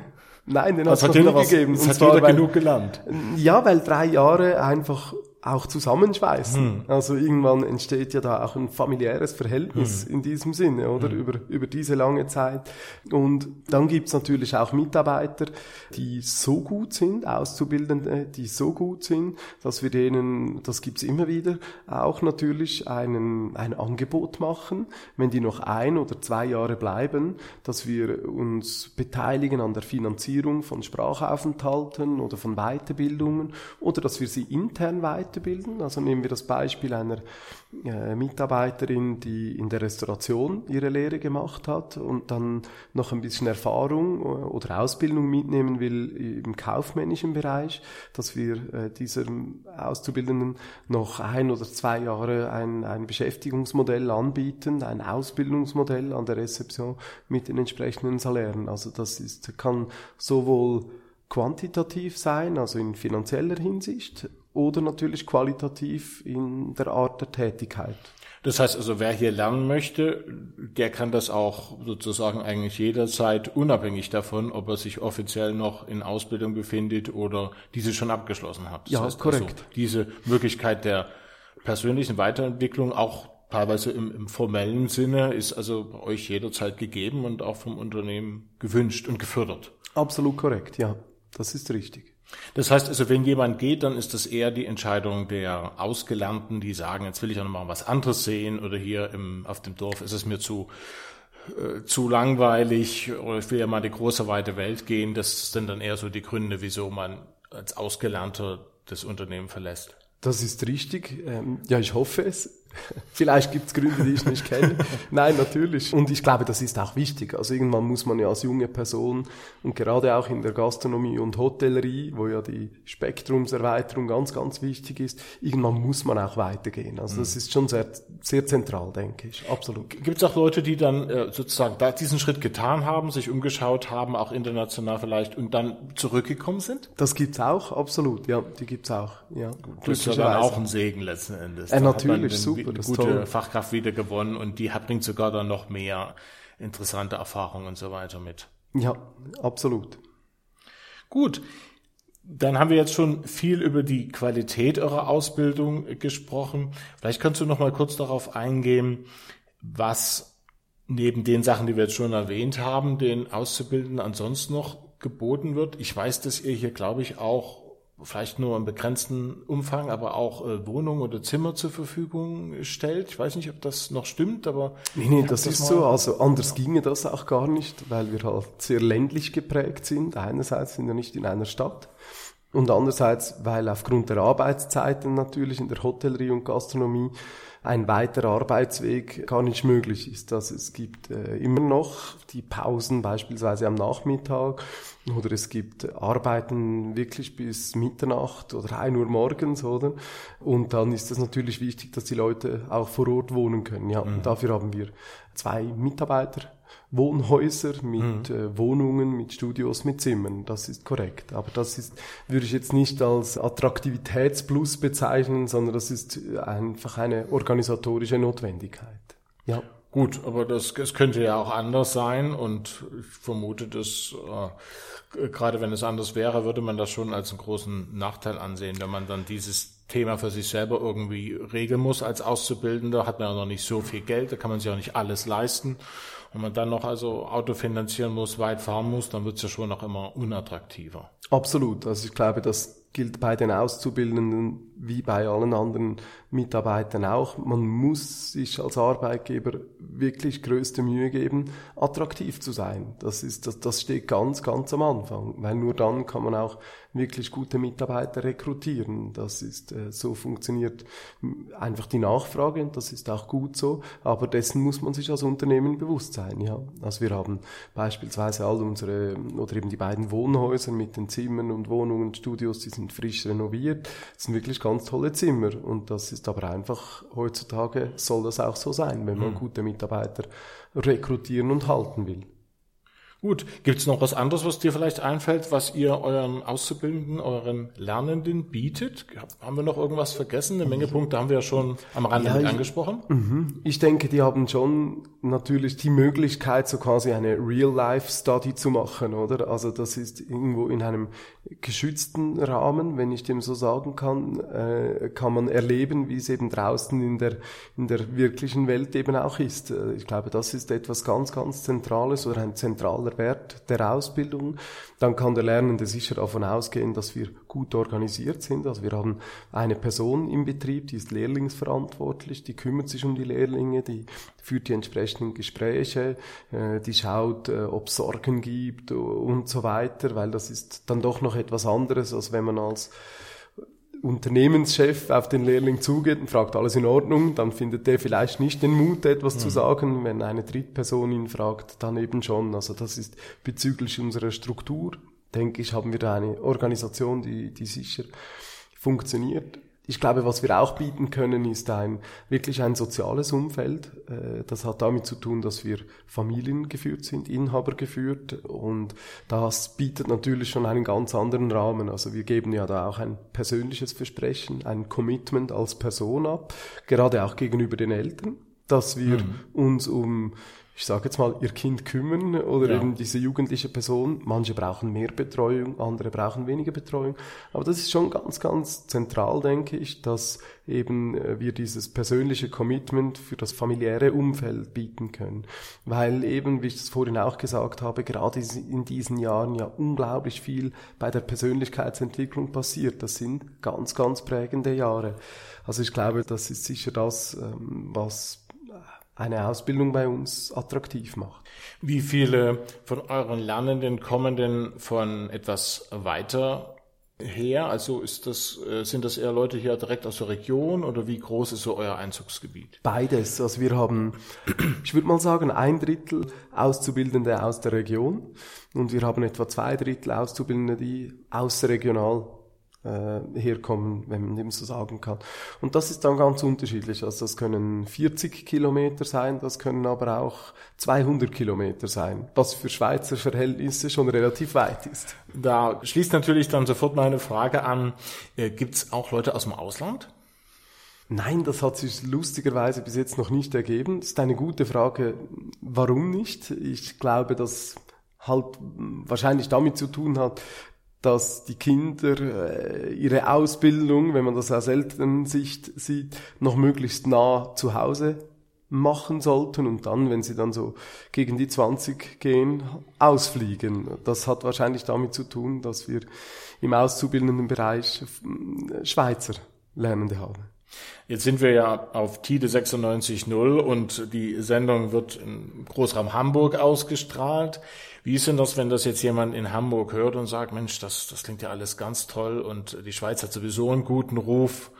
den hat es nie gegeben. Das hat jeder genug gelernt. Ja, weil 3 Jahre einfach auch zusammenschweißen. Also irgendwann entsteht ja da auch ein familiäres Verhältnis in diesem Sinne, oder? Über diese lange Zeit. Und dann gibt's natürlich auch Mitarbeiter, die so gut sind, Auszubildende, die so gut sind, dass wir denen, das gibt's immer wieder, auch natürlich ein Angebot machen, wenn die noch 1 oder 2 Jahre bleiben, dass wir uns beteiligen an der Finanzierung von Sprachaufenthalten oder von Weiterbildungen oder dass wir sie intern weiter weiterbilden. Also nehmen wir das Beispiel einer Mitarbeiterin, die in der Restauration ihre Lehre gemacht hat und dann noch ein bisschen Erfahrung oder Ausbildung mitnehmen will im kaufmännischen Bereich, dass wir diesem Auszubildenden noch 1 oder 2 Jahre ein Beschäftigungsmodell anbieten, ein Ausbildungsmodell an der Rezeption mit den entsprechenden Salären. Also das kann sowohl quantitativ sein, also in finanzieller Hinsicht, oder natürlich qualitativ in der Art der Tätigkeit. Das heißt also, wer hier lernen möchte, der kann das auch sozusagen eigentlich jederzeit, unabhängig davon, ob er sich offiziell noch in Ausbildung befindet oder diese schon abgeschlossen hat. Das ja, heißt korrekt. Also, diese Möglichkeit der persönlichen Weiterentwicklung, auch teilweise im formellen Sinne, ist also bei euch jederzeit gegeben und auch vom Unternehmen gewünscht und gefördert. Absolut korrekt, ja. Das ist richtig. Das heißt also, wenn jemand geht, dann ist das eher die Entscheidung der Ausgelernten, die sagen, jetzt will ich auch noch mal was anderes sehen oder hier auf dem Dorf ist es mir zu langweilig oder ich will ja mal in die große, weite Welt gehen. Das sind dann eher so die Gründe, wieso man als Ausgelernter das Unternehmen verlässt. Das ist richtig. Ja, ich hoffe es. Vielleicht gibt es Gründe, die ich nicht kenne. Nein, natürlich. Und ich glaube, das ist auch wichtig. Also irgendwann muss man ja als junge Person und gerade auch in der Gastronomie und Hotellerie, wo ja die Spektrumserweiterung ganz, ganz wichtig ist, irgendwann muss man auch weitergehen. Also das ist schon sehr, sehr zentral, denke ich. Absolut. Gibt es auch Leute, die dann sozusagen diesen Schritt getan haben, sich umgeschaut haben, auch international vielleicht, und dann zurückgekommen sind? Das gibt's auch, absolut. Ja, die gibt's auch. Ja, das ist ja dann auch ein Segen letzten Endes. Natürlich, super. Eine gute toll. Fachkraft wieder gewonnen und die bringt sogar dann noch mehr interessante Erfahrungen und so weiter mit. Ja, absolut. Gut, dann haben wir jetzt schon viel über die Qualität eurer Ausbildung gesprochen. Vielleicht kannst du noch mal kurz darauf eingehen, was neben den Sachen, die wir jetzt schon erwähnt haben, den Auszubildenden ansonsten noch geboten wird. Ich weiß, dass ihr hier, glaube ich, auch vielleicht nur im begrenzten Umfang, aber auch Wohnungen oder Zimmer zur Verfügung stellt. Ich weiß nicht, ob das noch stimmt, aber... Nee, das ist so. Also anders ginge das auch gar nicht, weil wir halt sehr ländlich geprägt sind. Einerseits sind wir nicht in einer Stadt und andererseits, weil aufgrund der Arbeitszeiten natürlich in der Hotellerie und Gastronomie ein weiterer Arbeitsweg gar nicht möglich ist. Also es gibt immer noch die Pausen beispielsweise am Nachmittag oder es gibt Arbeiten wirklich bis Mitternacht oder 1 Uhr morgens, oder? Und dann ist es natürlich wichtig, dass die Leute auch vor Ort wohnen können. Ja, und dafür haben wir 2 Mitarbeiterwohnhäuser mit Wohnungen, mit Studios, mit Zimmern. Das ist korrekt. Aber das ist, würde ich jetzt nicht als Attraktivitätsplus bezeichnen, sondern das ist einfach eine organisatorische Notwendigkeit. Ja. Gut, aber das könnte ja auch anders sein und ich vermute, dass gerade wenn es anders wäre, würde man das schon als einen großen Nachteil ansehen, wenn man dann dieses Thema für sich selber irgendwie regeln muss. Als Auszubildender hat man ja noch nicht so viel Geld, da kann man sich auch nicht alles leisten. Wenn man dann noch also Auto finanzieren muss, weit fahren muss, dann wird es ja schon auch immer unattraktiver. Absolut. Also ich glaube, das gilt bei den Auszubildenden wie bei allen anderen Mitarbeitern auch. Man muss sich als Arbeitgeber wirklich größte Mühe geben, attraktiv zu sein. Das steht ganz, ganz am Anfang, weil nur dann kann man auch wirklich gute Mitarbeiter rekrutieren. Das ist, so funktioniert einfach die Nachfrage und das ist auch gut so, aber dessen muss man sich als Unternehmen bewusst sein, ja. Also wir haben beispielsweise all unsere, oder eben die beiden Wohnhäuser mit den Zimmern und Wohnungen, Studios, die sind frisch renoviert, das sind wirklich ganz tolle Zimmer und das ist aber einfach, heutzutage soll das auch so sein, wenn man gute Mitarbeiter rekrutieren und halten will. Gut, gibt's noch was anderes, was dir vielleicht einfällt, was ihr euren Auszubildenden, euren Lernenden bietet? Haben wir noch irgendwas vergessen? Eine Menge Punkte haben wir ja schon am Rande mit angesprochen. Ich denke, die haben schon natürlich die Möglichkeit, so quasi eine Real-Life-Study zu machen, oder? Also das ist irgendwo in einem geschützten Rahmen, wenn ich dem so sagen kann, kann man erleben, wie es eben draußen in der wirklichen Welt eben auch ist. Ich glaube, das ist etwas ganz, ganz Zentrales oder ein zentraler Wert der Ausbildung. Dann kann der Lernende sicher davon ausgehen, dass wir gut organisiert sind. Also wir haben eine Person im Betrieb, die ist lehrlingsverantwortlich, die kümmert sich um die Lehrlinge, die führt die entsprechenden Gespräche, die schaut, ob es Sorgen gibt und so weiter, weil das ist dann doch noch etwas anderes, als wenn man als Unternehmenschef auf den Lehrling zugeht und fragt, alles in Ordnung, dann findet der vielleicht nicht den Mut, etwas zu sagen, wenn eine Drittperson ihn fragt, dann eben schon. Also das ist bezüglich unserer Struktur, denke ich, haben wir da eine Organisation, die sicher funktioniert. Ich glaube, was wir auch bieten können, ist wirklich ein soziales Umfeld. Das hat damit zu tun, dass wir familiengeführt sind, inhabergeführt, und das bietet natürlich schon einen ganz anderen Rahmen. Also wir geben ja da auch ein persönliches Versprechen, ein Commitment als Person ab, gerade auch gegenüber den Eltern, dass wir uns um, ich sage jetzt mal, ihr Kind kümmern oder eben diese jugendliche Person. Manche brauchen mehr Betreuung, andere brauchen weniger Betreuung. Aber das ist schon ganz, ganz zentral, denke ich, dass eben wir dieses persönliche Commitment für das familiäre Umfeld bieten können. Weil eben, wie ich das vorhin auch gesagt habe, gerade in diesen Jahren ja unglaublich viel bei der Persönlichkeitsentwicklung passiert. Das sind ganz, ganz prägende Jahre. Also ich glaube, das ist sicher das, was eine Ausbildung bei uns attraktiv macht. Wie viele von euren Lernenden kommen denn von etwas weiter her? Also sind das eher Leute hier direkt aus der Region oder wie groß ist so euer Einzugsgebiet? Beides. Also wir haben, ich würde mal sagen, 1/3 Auszubildende aus der Region und wir haben etwa 2/3 Auszubildende, die außerregional herkommen, wenn man dem so sagen kann. Und das ist dann ganz unterschiedlich. Also das können 40 Kilometer sein, das können aber auch 200 Kilometer sein, was für Schweizer Verhältnisse schon relativ weit ist. Da schließt natürlich dann sofort meine Frage an, gibt's auch Leute aus dem Ausland? Nein, das hat sich lustigerweise bis jetzt noch nicht ergeben. Das ist eine gute Frage, warum nicht? Ich glaube, dass halt wahrscheinlich damit zu tun hat, dass die Kinder ihre Ausbildung, wenn man das aus Elternsicht sieht, noch möglichst nah zu Hause machen sollten und dann, wenn sie dann so gegen die 20 gehen, ausfliegen. Das hat wahrscheinlich damit zu tun, dass wir im auszubildenden Bereich Schweizer Lernende haben. Jetzt sind wir ja auf Tide 96.0 und die Sendung wird im Großraum Hamburg ausgestrahlt. Wie ist denn das, wenn das jetzt jemand in Hamburg hört und sagt, Mensch, das klingt ja alles ganz toll und die Schweiz hat sowieso einen guten Ruf.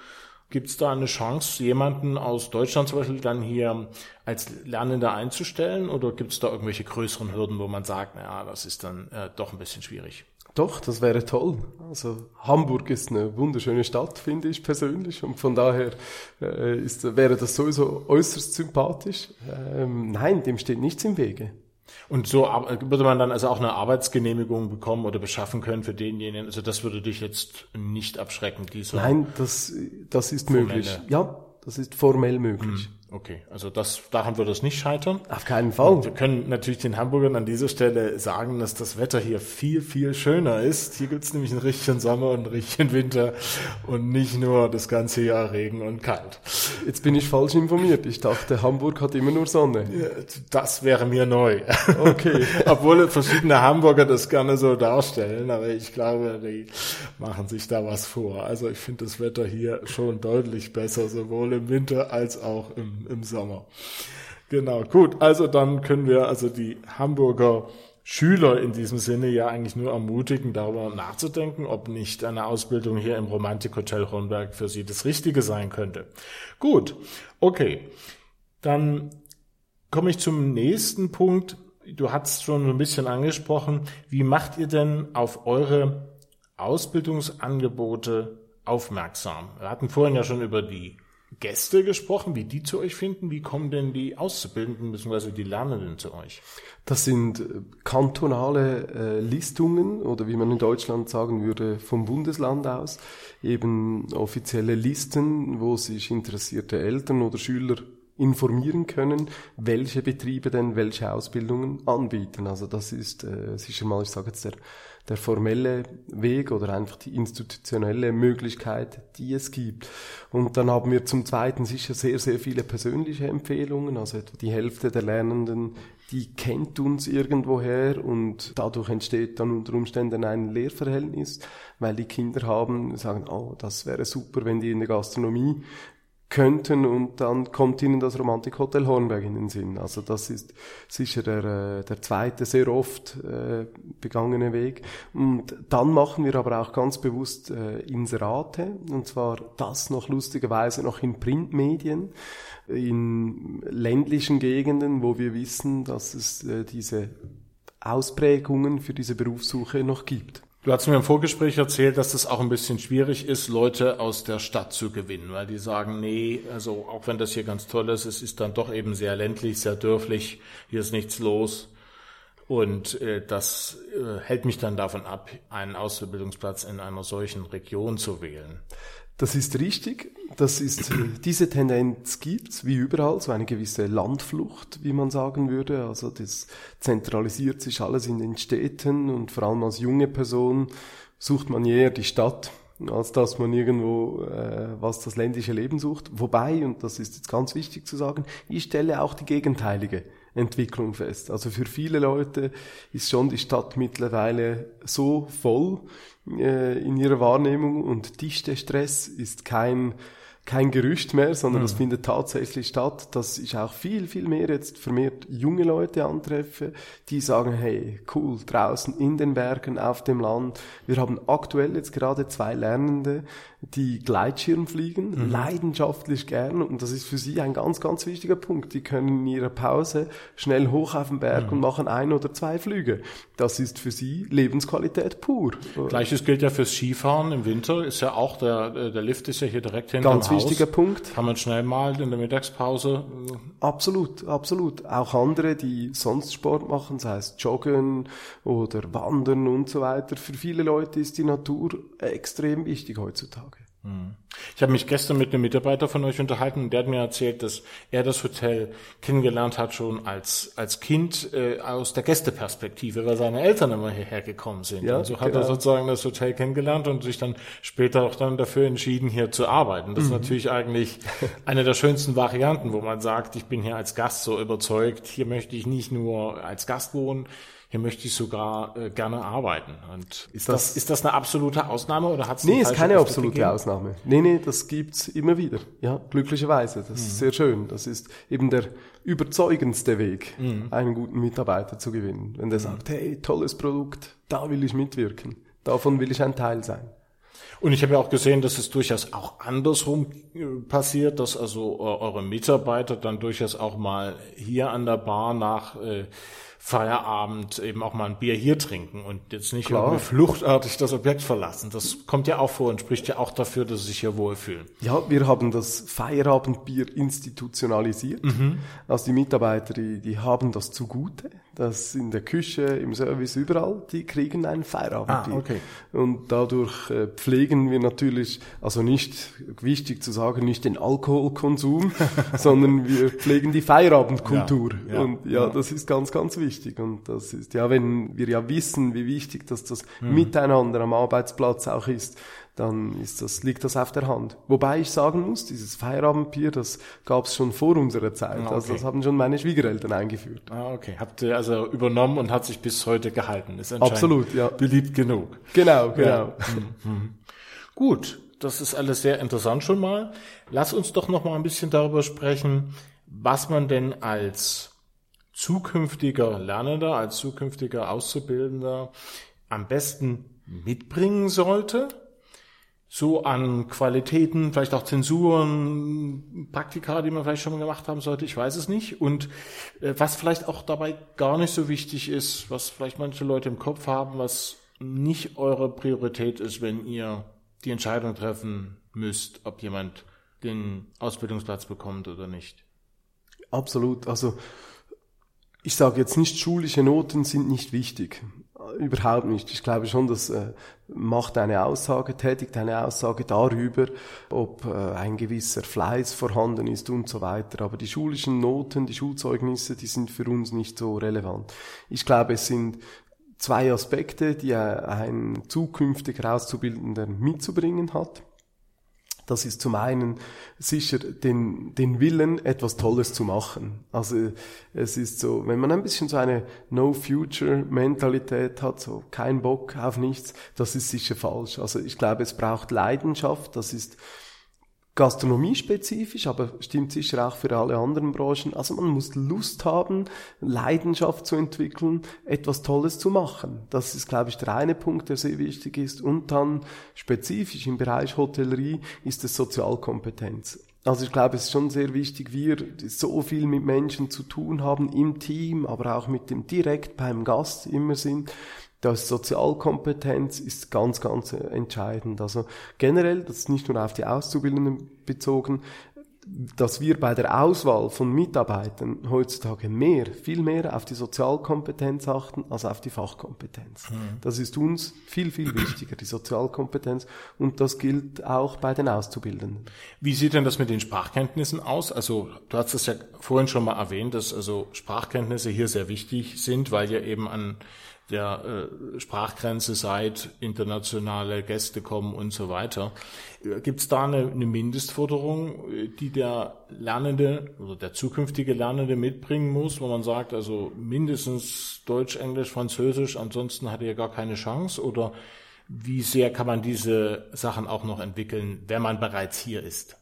Gibt's da eine Chance, jemanden aus Deutschland zum Beispiel dann hier als Lernender einzustellen oder gibt's da irgendwelche größeren Hürden, wo man sagt, naja, das ist dann doch ein bisschen schwierig? Doch, das wäre toll. Also Hamburg ist eine wunderschöne Stadt, finde ich persönlich, und von daher wäre das sowieso äußerst sympathisch. Nein, dem steht nichts im Wege. Und so würde man dann also auch eine Arbeitsgenehmigung bekommen oder beschaffen können für denjenigen? Also das würde dich jetzt nicht abschrecken? Nein, das ist möglich. Ja, das ist formell möglich. Okay, also daran würde es nicht scheitern. Auf keinen Fall. Und wir können natürlich den Hamburgern an dieser Stelle sagen, dass das Wetter hier viel, viel schöner ist. Hier gibt's nämlich einen richtigen Sommer und einen richtigen Winter und nicht nur das ganze Jahr Regen und kalt. Jetzt bin ich falsch informiert. Ich dachte, Hamburg hat immer nur Sonne. Das wäre mir neu. Okay. Obwohl verschiedene Hamburger das gerne so darstellen, aber ich glaube, die machen sich da was vor. Also ich finde das Wetter hier schon deutlich besser, sowohl im Winter als auch im Sommer. Genau, gut. Also dann können wir die Hamburger Schüler in diesem Sinne ja eigentlich nur ermutigen, darüber nachzudenken, ob nicht eine Ausbildung hier im Romantik Hotel Hornberg für sie das Richtige sein könnte. Gut, okay. Dann komme ich zum nächsten Punkt. Du hast schon ein bisschen angesprochen. Wie macht ihr denn auf eure Ausbildungsangebote aufmerksam? Wir hatten vorhin ja schon über die Gäste gesprochen, wie die zu euch finden. Wie kommen denn die Auszubildenden bzw. die Lernenden zu euch? Das sind kantonale Listungen oder wie man in Deutschland sagen würde, vom Bundesland aus, eben offizielle Listen, wo sich interessierte Eltern oder Schüler informieren können, welche Betriebe denn welche Ausbildungen anbieten. Also das ist sicher mal, ich sage jetzt, der formelle Weg oder einfach die institutionelle Möglichkeit, die es gibt. Und dann haben wir zum Zweiten sicher sehr, sehr viele persönliche Empfehlungen, also etwa die Hälfte der Lernenden, die kennt uns irgendwoher und dadurch entsteht dann unter Umständen ein Lehrverhältnis, weil die Kinder sagen, das wäre super, wenn die in der Gastronomie könnten, und dann kommt ihnen das Romantik Hotel Hornberg in den Sinn. Also das ist sicher der zweite sehr oft begangene Weg. Und dann machen wir aber auch ganz bewusst Inserate, und zwar das noch lustigerweise noch in Printmedien, in ländlichen Gegenden, wo wir wissen, dass es diese Ausprägungen für diese Berufssuche noch gibt. Du hast mir im Vorgespräch erzählt, dass das auch ein bisschen schwierig ist, Leute aus der Stadt zu gewinnen, weil die sagen, nee, also auch wenn das hier ganz toll ist, es ist dann doch eben sehr ländlich, sehr dörflich, hier ist nichts los, und das hält mich dann davon ab, einen Ausbildungsplatz in einer solchen Region zu wählen. Das ist richtig. Diese Tendenz gibt's, wie überall, so eine gewisse Landflucht, wie man sagen würde. Also das zentralisiert sich alles in den Städten, und vor allem als junge Person sucht man eher die Stadt, als dass man irgendwo was das ländliche Leben sucht. Wobei, und das ist jetzt ganz wichtig zu sagen, ich stelle auch die gegenteilige Entwicklung fest. Also für viele Leute ist schon die Stadt mittlerweile so voll in ihrer Wahrnehmung, und Dichtestress ist kein Gerücht mehr, sondern das findet tatsächlich statt, dass ich auch viel, viel mehr jetzt vermehrt junge Leute antreffe, die sagen, hey, cool, draußen in den Bergen, auf dem Land. Wir haben aktuell jetzt gerade 2 Lernende, die Gleitschirm fliegen, leidenschaftlich gern, und das ist für sie ein ganz, ganz wichtiger Punkt. Die können in ihrer Pause schnell hoch auf den Berg und machen 1 oder 2 Flüge. Das ist für sie Lebensqualität pur. Gleiches gilt ja fürs Skifahren im Winter, ist ja auch, der Lift ist ja hier direkt hinterm Haus. Wichtiger Punkt. Kann man schnell mal in der Mittagspause. Absolut, absolut. Auch andere, die sonst Sport machen, sei es Joggen oder Wandern und so weiter. Für viele Leute ist die Natur extrem wichtig heutzutage. Ich habe mich gestern mit einem Mitarbeiter von euch unterhalten, und der hat mir erzählt, dass er das Hotel kennengelernt hat schon als Kind aus der Gästeperspektive, weil seine Eltern immer hierher gekommen sind. Ja, und so hat er sozusagen das Hotel kennengelernt und sich dann später auch dann dafür entschieden, hier zu arbeiten. Das ist natürlich eigentlich eine der schönsten Varianten, wo man sagt, ich bin hier als Gast so überzeugt, hier möchte ich nicht nur als Gast wohnen, hier möchte ich sogar gerne arbeiten. Und ist das eine absolute Ausnahme, oder hat's nicht? Nee, ist keine absolute Ausnahme. Nee, das gibt's immer wieder. Ja, glücklicherweise. Das ist sehr schön. Das ist eben der überzeugendste Weg, einen guten Mitarbeiter zu gewinnen. Wenn der sagt, hey, tolles Produkt, da will ich mitwirken. Davon will ich ein Teil sein. Und ich habe ja auch gesehen, dass es durchaus auch andersrum passiert, dass also eure Mitarbeiter dann durchaus auch mal hier an der Bar nach Feierabend eben auch mal ein Bier hier trinken und jetzt nicht irgendwie fluchtartig das Objekt verlassen. Das kommt ja auch vor und spricht ja auch dafür, dass sie sich hier wohlfühlen. Ja, wir haben das Feierabendbier institutionalisiert. Also die Mitarbeiter, die haben das zugute. Das in der Küche, im Service, überall, die kriegen ein Feierabendbier. Und dadurch pflegen wir natürlich, also nicht, wichtig zu sagen, nicht den Alkoholkonsum, sondern wir pflegen die Feierabendkultur. Ja. Und das ist ganz, ganz wichtig. Und das ist, wenn wir wissen, wie wichtig das Miteinander am Arbeitsplatz auch ist, dann liegt das auf der Hand. Wobei ich sagen muss, dieses Feierabendbier, das gab es schon vor unserer Zeit. Also das haben schon meine Schwiegereltern eingeführt. Habt ihr also übernommen und hat sich bis heute gehalten. Ist anscheinend beliebt genug. Genau. Gut, das ist alles sehr interessant schon mal. Lass uns doch noch mal ein bisschen darüber sprechen, was man denn als zukünftiger Lernender, als zukünftiger Auszubildender am besten mitbringen sollte. So an Qualitäten, vielleicht auch Zensuren, Praktika, die man vielleicht schon gemacht haben sollte, ich weiß es nicht. Und was vielleicht auch dabei gar nicht so wichtig ist, was vielleicht manche Leute im Kopf haben, was nicht eure Priorität ist, wenn ihr die Entscheidung treffen müsst, ob jemand den Ausbildungsplatz bekommt oder nicht. Absolut. Also ich sage jetzt nicht, schulische Noten sind nicht wichtig. Überhaupt nicht. Ich glaube schon, das tätigt eine Aussage darüber, ob ein gewisser Fleiß vorhanden ist und so weiter. Aber die schulischen Noten, die Schulzeugnisse, die sind für uns nicht so relevant. Ich glaube, es sind 2 Aspekte, die ein zukünftiger Auszubildender mitzubringen hat. Das ist zum einen sicher den Willen, etwas Tolles zu machen. Also es ist so, wenn man ein bisschen so eine No-Future-Mentalität hat, so kein Bock auf nichts, das ist sicher falsch. Also ich glaube, es braucht Leidenschaft, das ist gastronomiespezifisch, aber stimmt sicher auch für alle anderen Branchen. Also man muss Lust haben, Leidenschaft zu entwickeln, etwas Tolles zu machen. Das ist, glaube ich, der eine Punkt, der sehr wichtig ist. Und dann spezifisch im Bereich Hotellerie ist es Sozialkompetenz. Also ich glaube, es ist schon sehr wichtig, wir so viel mit Menschen zu tun haben, im Team, aber auch mit dem direkt beim Gast immer sind. Das Sozialkompetenz ist ganz, ganz entscheidend. Also generell, das ist nicht nur auf die Auszubildenden bezogen, dass wir bei der Auswahl von Mitarbeitern heutzutage viel mehr auf die Sozialkompetenz achten als auf die Fachkompetenz. Das ist uns viel, viel wichtiger, die Sozialkompetenz. Und das gilt auch bei den Auszubildenden. Wie sieht denn das mit den Sprachkenntnissen aus? Also du hast es ja vorhin schon mal erwähnt, dass also Sprachkenntnisse hier sehr wichtig sind, weil ja eben an der Sprachgrenze seid, internationale Gäste kommen und so weiter. Gibt's da eine Mindestforderung, die der Lernende oder der zukünftige Lernende mitbringen muss, wo man sagt, also mindestens Deutsch, Englisch, Französisch, ansonsten hat er gar keine Chance? Oder wie sehr kann man diese Sachen auch noch entwickeln, wenn man bereits hier ist?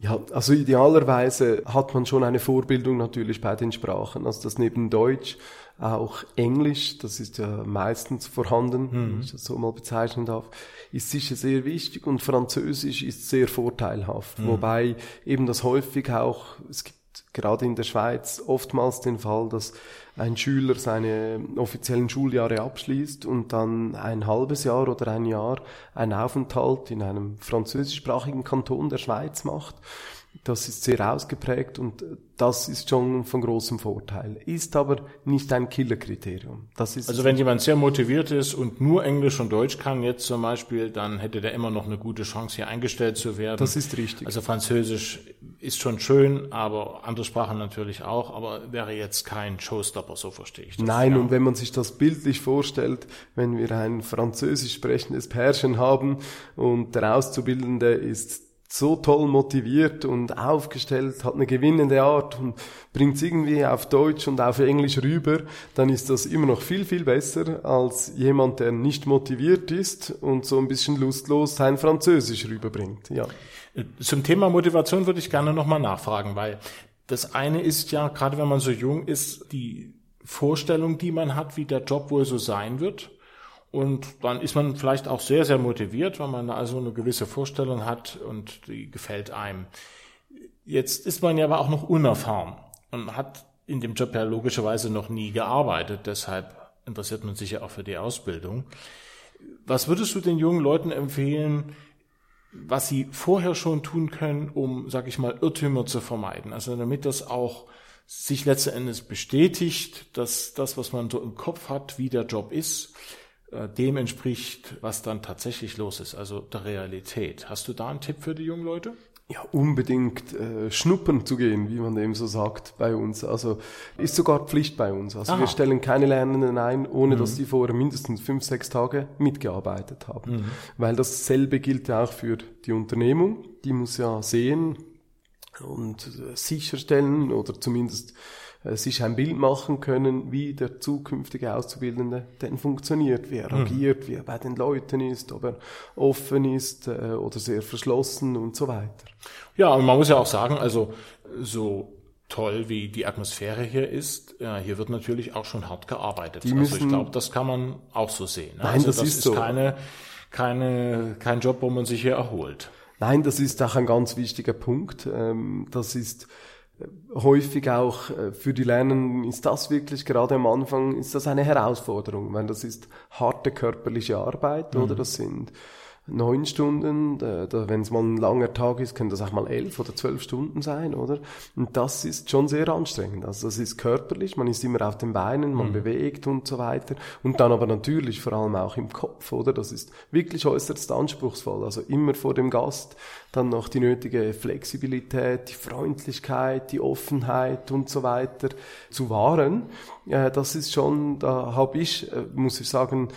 Ja, also idealerweise hat man schon eine Vorbildung natürlich bei den Sprachen. Also das neben Deutsch auch Englisch, das ist ja meistens vorhanden, wenn ich das so mal bezeichnen darf, ist sicher sehr wichtig und Französisch ist sehr vorteilhaft. Wobei eben das häufig auch, es gibt gerade in der Schweiz oftmals den Fall, dass ein Schüler seine offiziellen Schuljahre abschließt und dann ein halbes Jahr oder ein Jahr einen Aufenthalt in einem französischsprachigen Kanton der Schweiz macht. Das ist sehr ausgeprägt und das ist schon von großem Vorteil. Ist aber nicht ein Killerkriterium. Das ist also wenn jemand sehr motiviert ist und nur Englisch und Deutsch kann jetzt zum Beispiel, dann hätte der immer noch eine gute Chance, hier eingestellt zu werden. Das ist richtig. Also Französisch ist schon schön, aber andere Sprachen natürlich auch, aber wäre jetzt kein Showstopper, so verstehe ich das. Nein, ja. Und wenn man sich das bildlich vorstellt, wenn wir ein französisch sprechendes Pärchen haben und der Auszubildende ist so toll motiviert und aufgestellt, hat eine gewinnende Art und bringt es irgendwie auf Deutsch und auf Englisch rüber, dann ist das immer noch viel, viel besser als jemand, der nicht motiviert ist und so ein bisschen lustlos sein Französisch rüberbringt. Ja. Zum Thema Motivation würde ich gerne nochmal nachfragen, weil das eine ist ja, gerade wenn man so jung ist, die Vorstellung, die man hat, wie der Job wohl so sein wird. Und dann ist man vielleicht auch sehr, sehr motiviert, weil man also eine gewisse Vorstellung hat und die gefällt einem. Jetzt ist man ja aber auch noch unerfahren und hat in dem Job ja logischerweise noch nie gearbeitet. Deshalb interessiert man sich ja auch für die Ausbildung. Was würdest du den jungen Leuten empfehlen, was sie vorher schon tun können, um, sag ich mal, Irrtümer zu vermeiden? Also damit das auch sich letzten Endes bestätigt, dass das, was man so im Kopf hat, wie der Job ist, dem entspricht, was dann tatsächlich los ist, also der Realität. Hast du da einen Tipp für die jungen Leute? Ja, unbedingt schnuppern zu gehen, wie man eben so sagt bei uns. Also ist sogar Pflicht bei uns. Also wir stellen keine Lernenden ein, ohne dass die vorher mindestens 5-6 Tage mitgearbeitet haben. Weil dasselbe gilt ja auch für die Unternehmung. Die muss ja sehen und sicherstellen oder zumindest sich ein Bild machen können, wie der zukünftige Auszubildende denn funktioniert, wie er agiert, wie er bei den Leuten ist, ob er offen ist oder sehr verschlossen und so weiter. Ja, und man muss ja auch sagen, also so toll wie die Atmosphäre hier ist, hier wird natürlich auch schon hart gearbeitet. Also ich glaube, das kann man auch so sehen. Nein, also das ist so. kein Job, wo man sich hier erholt. Nein, das ist auch ein ganz wichtiger Punkt. Das ist häufig auch für die Lernenden ist das wirklich, gerade am Anfang, ist das eine Herausforderung, weil das ist harte körperliche Arbeit, oder? Das sind 9 Stunden, wenn es mal ein langer Tag ist, können das auch mal 11 oder 12 Stunden sein, oder? Und das ist schon sehr anstrengend. Also das ist körperlich, man ist immer auf den Beinen, man bewegt und so weiter. Und dann aber natürlich vor allem auch im Kopf, oder? Das ist wirklich äußerst anspruchsvoll. Also immer vor dem Gast, dann noch die nötige Flexibilität, die Freundlichkeit, die Offenheit und so weiter zu wahren. Das ist schon, da habe ich, muss ich sagen,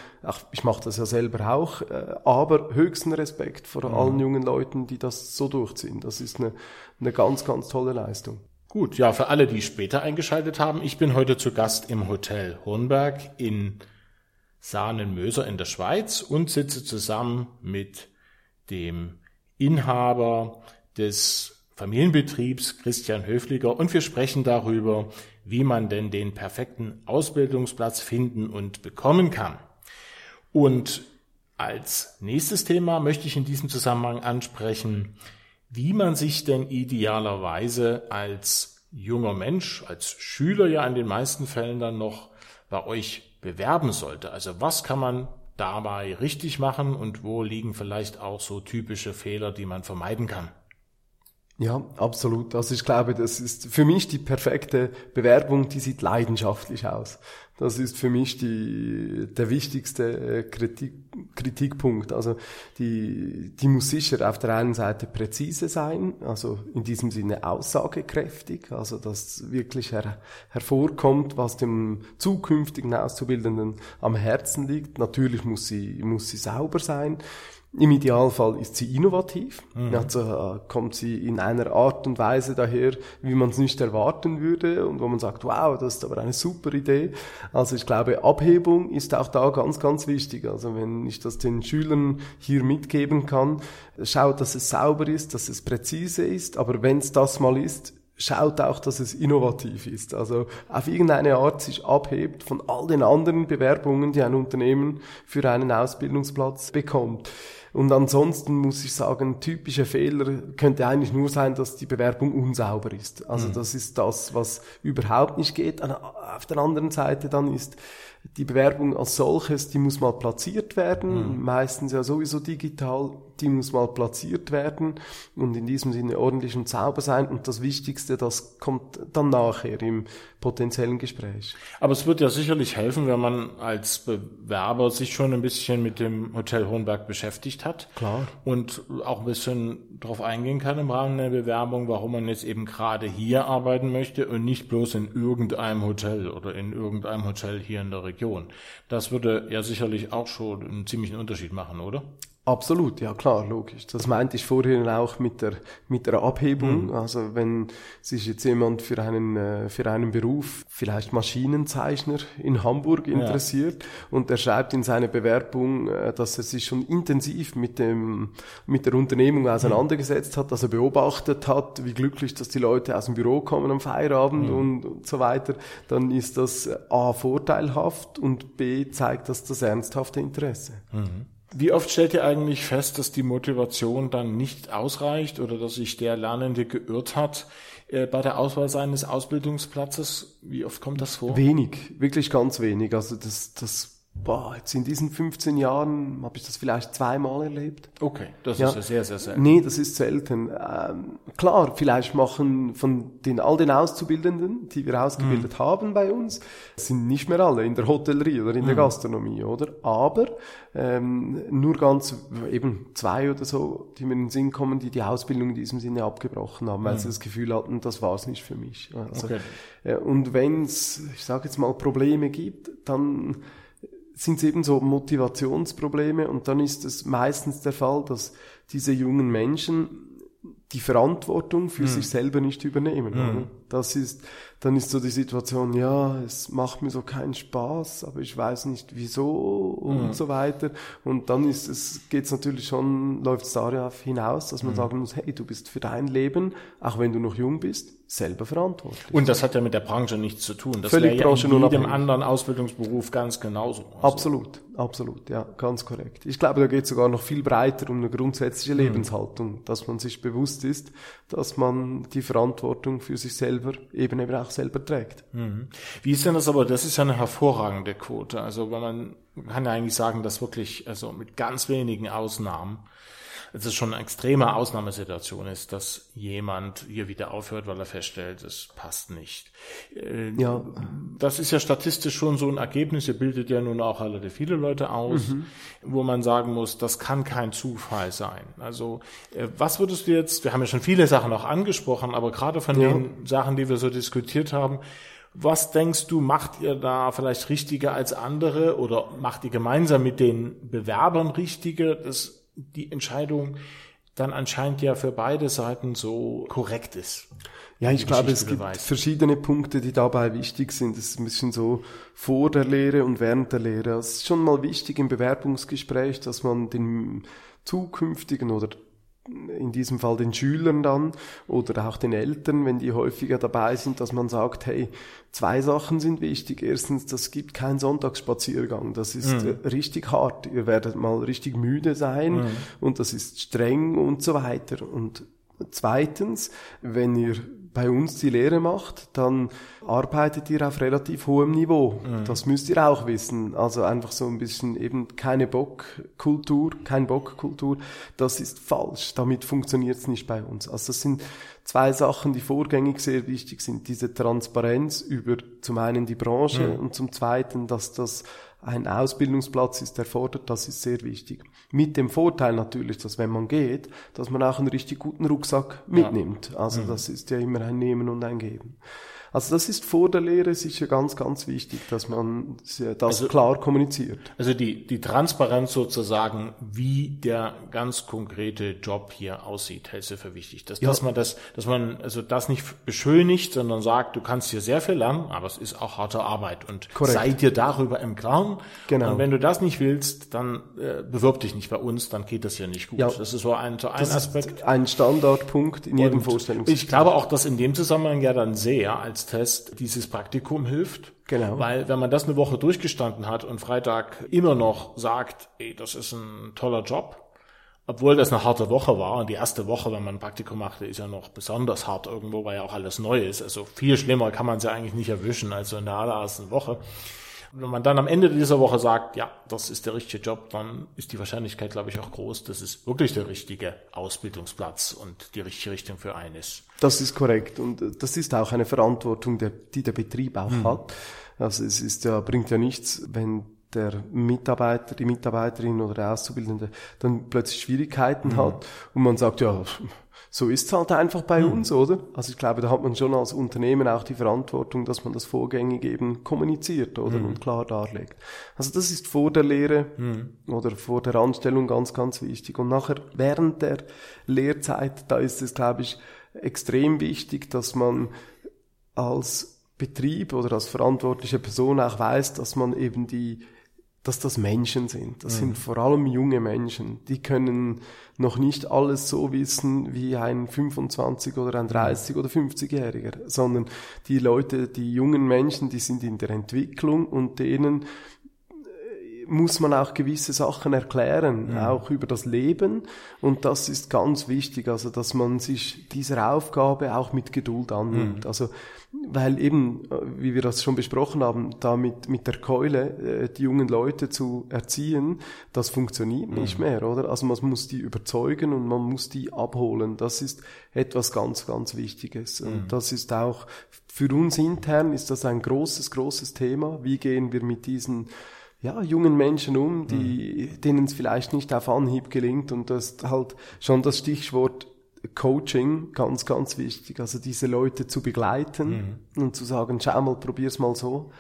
ich mache das ja selber auch, aber höchsten Respekt vor allen jungen Leuten, die das so durchziehen. Das ist eine ganz, ganz tolle Leistung. Gut, ja, für alle, die später eingeschaltet haben, ich bin heute zu Gast im Hotel Hornberg in Saanenmöser in der Schweiz und sitze zusammen mit dem Inhaber des Familienbetriebs Christian Höfliger und wir sprechen darüber, wie man denn den perfekten Ausbildungsplatz finden und bekommen kann. Und als nächstes Thema möchte ich in diesem Zusammenhang ansprechen, wie man sich denn idealerweise als junger Mensch, als Schüler ja in den meisten Fällen dann noch bei euch bewerben sollte. Also was kann man dabei richtig machen und wo liegen vielleicht auch so typische Fehler, die man vermeiden kann? Ja, absolut. Also ich glaube, das ist für mich die perfekte Bewerbung, die sieht leidenschaftlich aus. Das ist für mich der wichtigste Kritikpunkt. Also die muss sicher auf der einen Seite präzise sein, also in diesem Sinne aussagekräftig, also dass wirklich hervorkommt, was dem zukünftigen Auszubildenden am Herzen liegt. Natürlich muss sie sauber sein. Im Idealfall ist sie innovativ, also kommt sie in einer Art und Weise daher, wie man es nicht erwarten würde und wo man sagt, wow, das ist aber eine super Idee. Also ich glaube, Abhebung ist auch da ganz, ganz wichtig. Also wenn ich das den Schülern hier mitgeben kann, schaut, dass es sauber ist, dass es präzise ist, aber wenn es das mal ist, schaut auch, dass es innovativ ist. Also auf irgendeine Art sich abhebt von all den anderen Bewerbungen, die ein Unternehmen für einen Ausbildungsplatz bekommt. Und ansonsten muss ich sagen, typische Fehler könnte eigentlich nur sein, dass die Bewerbung unsauber ist. Also das ist das, was überhaupt nicht geht. Auf der anderen Seite dann ist die Bewerbung als solches, die muss mal platziert werden, meistens ja sowieso digital, die muss mal platziert werden und in diesem Sinne ordentlich und sauber sein. Und das Wichtigste, das kommt dann nachher im potenziellen Gespräch. Aber es wird ja sicherlich helfen, wenn man als Bewerber sich schon ein bisschen mit dem Hotel Hornberg beschäftigt hat. Klar. Und auch ein bisschen darauf eingehen kann im Rahmen der Bewerbung, warum man jetzt eben gerade hier arbeiten möchte und nicht bloß in irgendeinem Hotel oder in irgendeinem Hotel hier in der Region. Das würde ja sicherlich auch schon einen ziemlichen Unterschied machen, oder? Absolut, ja klar, logisch. Das meinte ich vorhin auch mit der Abhebung. Also wenn sich jetzt jemand für einen Beruf, vielleicht Maschinenzeichner in Hamburg interessiert und er schreibt in seine Bewerbung, dass er sich schon intensiv mit der Unternehmung auseinandergesetzt hat, dass er beobachtet hat, wie glücklich, dass die Leute aus dem Büro kommen am Feierabend und so weiter, dann ist das A, vorteilhaft und B, zeigt das das ernsthafte Interesse. Wie oft stellt ihr eigentlich fest, dass die Motivation dann nicht ausreicht oder dass sich der Lernende geirrt hat bei der Auswahl seines Ausbildungsplatzes? Wie oft kommt das vor? Wenig, wirklich ganz wenig. Also jetzt in diesen 15 Jahren habe ich das vielleicht zweimal erlebt. Okay, das ist ja sehr, sehr selten. Nee, das ist selten. Klar, vielleicht machen von all den Auszubildenden, die wir ausgebildet haben bei uns, sind nicht mehr alle in der Hotellerie oder in der Gastronomie, oder? Aber nur ganz eben 2 oder so, die mir in den Sinn kommen, die Ausbildung in diesem Sinne abgebrochen haben, weil sie das Gefühl hatten, das war es nicht für mich. Also, okay. Und wenn es, ich sage jetzt mal, Probleme gibt, dann sind es eben so Motivationsprobleme und dann ist es meistens der Fall, dass diese jungen Menschen die Verantwortung für sich selber nicht übernehmen. Dann ist so die Situation, ja, es macht mir so keinen Spaß, aber ich weiß nicht wieso und so weiter. Und dann geht's natürlich schon, läuft's darauf hinaus, dass man sagen muss, hey, du bist für dein Leben, auch wenn du noch jung bist, selber verantwortlich. Und das hat ja mit der Branche nichts zu tun. Das wäre ja in jedem anderen Ausbildungsberuf ganz genauso. Also. Absolut, ja, ganz korrekt. Ich glaube, da geht's sogar noch viel breiter um eine grundsätzliche Lebenshaltung, dass man sich bewusst ist, dass man die Verantwortung für sich selber eben auch selber trägt. Wie ist denn das aber? Das ist ja eine hervorragende Quote. Also weil man kann ja eigentlich sagen, dass wirklich, also mit ganz wenigen Ausnahmen, es ist schon eine extreme Ausnahmesituation ist, dass jemand hier wieder aufhört, weil er feststellt, es passt nicht. Ja. Das ist ja statistisch schon so ein Ergebnis, ihr bildet ja nun auch relativ viele Leute aus, wo man sagen muss, das kann kein Zufall sein. Also was würdest du jetzt, wir haben ja schon viele Sachen auch angesprochen, aber gerade von den Sachen, die wir so diskutiert haben, was denkst du, macht ihr da vielleicht richtiger als andere oder macht ihr gemeinsam mit den Bewerbern richtiger? Die Entscheidung dann anscheinend ja für beide Seiten so korrekt ist. Ja, ich glaube, es gibt verschiedene Punkte, die dabei wichtig sind. Es ist ein bisschen so vor der Lehre und während der Lehre. Es ist schon mal wichtig im Bewerbungsgespräch, dass man den zukünftigen oder in diesem Fall den Schülern dann oder auch den Eltern, wenn die häufiger dabei sind, dass man sagt, hey, zwei Sachen sind wichtig. Erstens, das gibt keinen Sonntagsspaziergang. Das ist richtig hart. Ihr werdet mal richtig müde sein und das ist streng und so weiter. Und zweitens, wenn ihr bei uns die Lehre macht, dann arbeitet ihr auf relativ hohem Niveau. Das müsst ihr auch wissen. Also einfach so ein bisschen eben keine Bockkultur, das ist falsch. Damit funktioniert es nicht bei uns. Also das sind zwei Sachen, die vorgängig sehr wichtig sind. Diese Transparenz über zum einen die Branche und zum zweiten, dass das ein Ausbildungsplatz ist, der fordert, das ist sehr wichtig. Mit dem Vorteil natürlich, dass wenn man geht, dass man auch einen richtig guten Rucksack mitnimmt. Also das ist ja immer ein Nehmen und ein Geben. Also das ist vor der Lehre sicher ganz, ganz wichtig, dass man das klar kommuniziert. Also die Transparenz sozusagen, wie der ganz konkrete Job hier aussieht, hältst du für wichtig. Dass man das nicht beschönigt, sondern sagt, du kannst hier sehr viel lernen, aber es ist auch harte Arbeit und sei dir darüber im Klaren. Genau. Und wenn du das nicht willst, dann bewirb dich nicht bei uns, dann geht das hier nicht gut. Ja. Das ist so ein Aspekt. Ein Standardpunkt in jedem Vorstellungsgespräch. Ich glaube auch, dass in dem Zusammenhang ja dann sehr als Test dieses Praktikum hilft. Genau. Weil wenn man das eine Woche durchgestanden hat und Freitag immer noch sagt, ey, das ist ein toller Job, obwohl das eine harte Woche war, und die erste Woche, wenn man ein Praktikum machte, ist ja noch besonders hart irgendwo, weil ja auch alles neu ist. Also viel schlimmer kann man es ja eigentlich nicht erwischen als so in der allerersten Woche. Und wenn man dann am Ende dieser Woche sagt, ja, das ist der richtige Job, dann ist die Wahrscheinlichkeit, glaube ich, auch groß, dass es wirklich der richtige Ausbildungsplatz und die richtige Richtung für einen ist. Das ist korrekt. Und das ist auch eine Verantwortung, die der Betrieb auch hat. Also es ist ja, bringt ja nichts, wenn der Mitarbeiter, die Mitarbeiterin oder der Auszubildende dann plötzlich Schwierigkeiten hat und man sagt, ja, so ist es halt einfach bei uns, oder? Also ich glaube, da hat man schon als Unternehmen auch die Verantwortung, dass man das vorgängig eben kommuniziert, oder? Und klar darlegt. Also das ist vor der Lehre oder vor der Anstellung ganz, ganz wichtig. Und nachher während der Lehrzeit, da ist es, glaube ich, extrem wichtig, dass man als Betrieb oder als verantwortliche Person auch weiß, dass man eben dass das Menschen sind. Das sind vor allem junge Menschen. Die können noch nicht alles so wissen wie ein 25- oder ein 30- oder 50-Jähriger, sondern die Leute, die jungen Menschen, die sind in der Entwicklung und denen muss man auch gewisse Sachen erklären, auch über das Leben. Und das ist ganz wichtig, also dass man sich dieser Aufgabe auch mit Geduld annimmt. Also weil eben, wie wir das schon besprochen haben, da mit der Keule die jungen Leute zu erziehen, das funktioniert nicht mehr, oder? Also man muss die überzeugen und man muss die abholen. Das ist etwas ganz, ganz Wichtiges. Und das ist auch für uns intern ist das ein großes, großes Thema. Wie gehen wir mit diesen jungen Menschen um, denen es vielleicht nicht auf Anhieb gelingt, und das ist halt schon das Stichwort Coaching, ganz, ganz wichtig. Also diese Leute zu begleiten und zu sagen, schau mal, probier's mal so,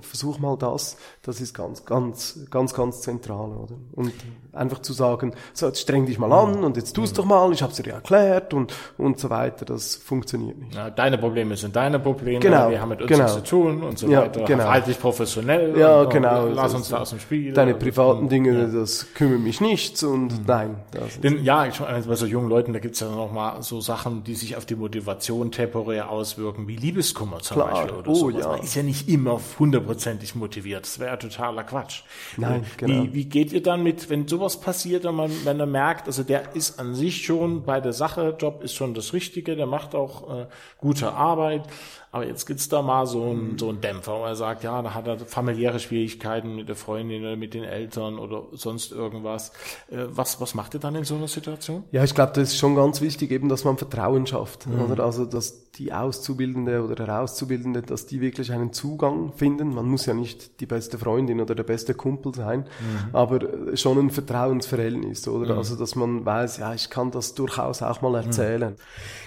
versuch mal das. Das ist ganz, ganz, ganz, ganz zentral, oder? Und einfach zu sagen, so, jetzt streng dich mal an und jetzt tust doch mal, ich hab's dir ja erklärt und so weiter. Das funktioniert nicht. Ja, deine Probleme sind deine Probleme, genau, wir haben mit uns nichts zu tun und so weiter. Genau. Verhalte dich professionell, und lass uns da aus dem Spiel. Deine privaten Dinge, das kümmert mich nichts und nein. Bei so jungen Leuten, da gibt's ja nochmal so Sachen, die sich auf die Motivation temporär auswirken, wie Liebeskummer zum Beispiel oder so. Man ist ja nicht immer hundertprozentig motiviert. Das wäre ja totaler Quatsch. Nein, genau. Wie geht ihr dann mit, wenn sowas passiert und wenn er merkt, also der ist an sich schon bei der Sache, Job ist schon das Richtige, der macht auch gute Arbeit, aber jetzt gibt's da mal so einen Dämpfer, wo er sagt, ja, da hat er familiäre Schwierigkeiten mit der Freundin oder mit den Eltern oder sonst irgendwas. Was macht ihr dann in so einer Situation? Ja, ich glaube, das ist schon ganz wichtig, eben, dass man Vertrauen schafft, oder? Also, dass die Auszubildende oder der Auszubildende, dass die wirklich einen Zugang finden. Man muss ja nicht die beste Freundin oder der beste Kumpel sein, aber schon ein Vertrauensverhältnis, oder? Also, dass man weiß, ja, ich kann das durchaus auch mal erzählen.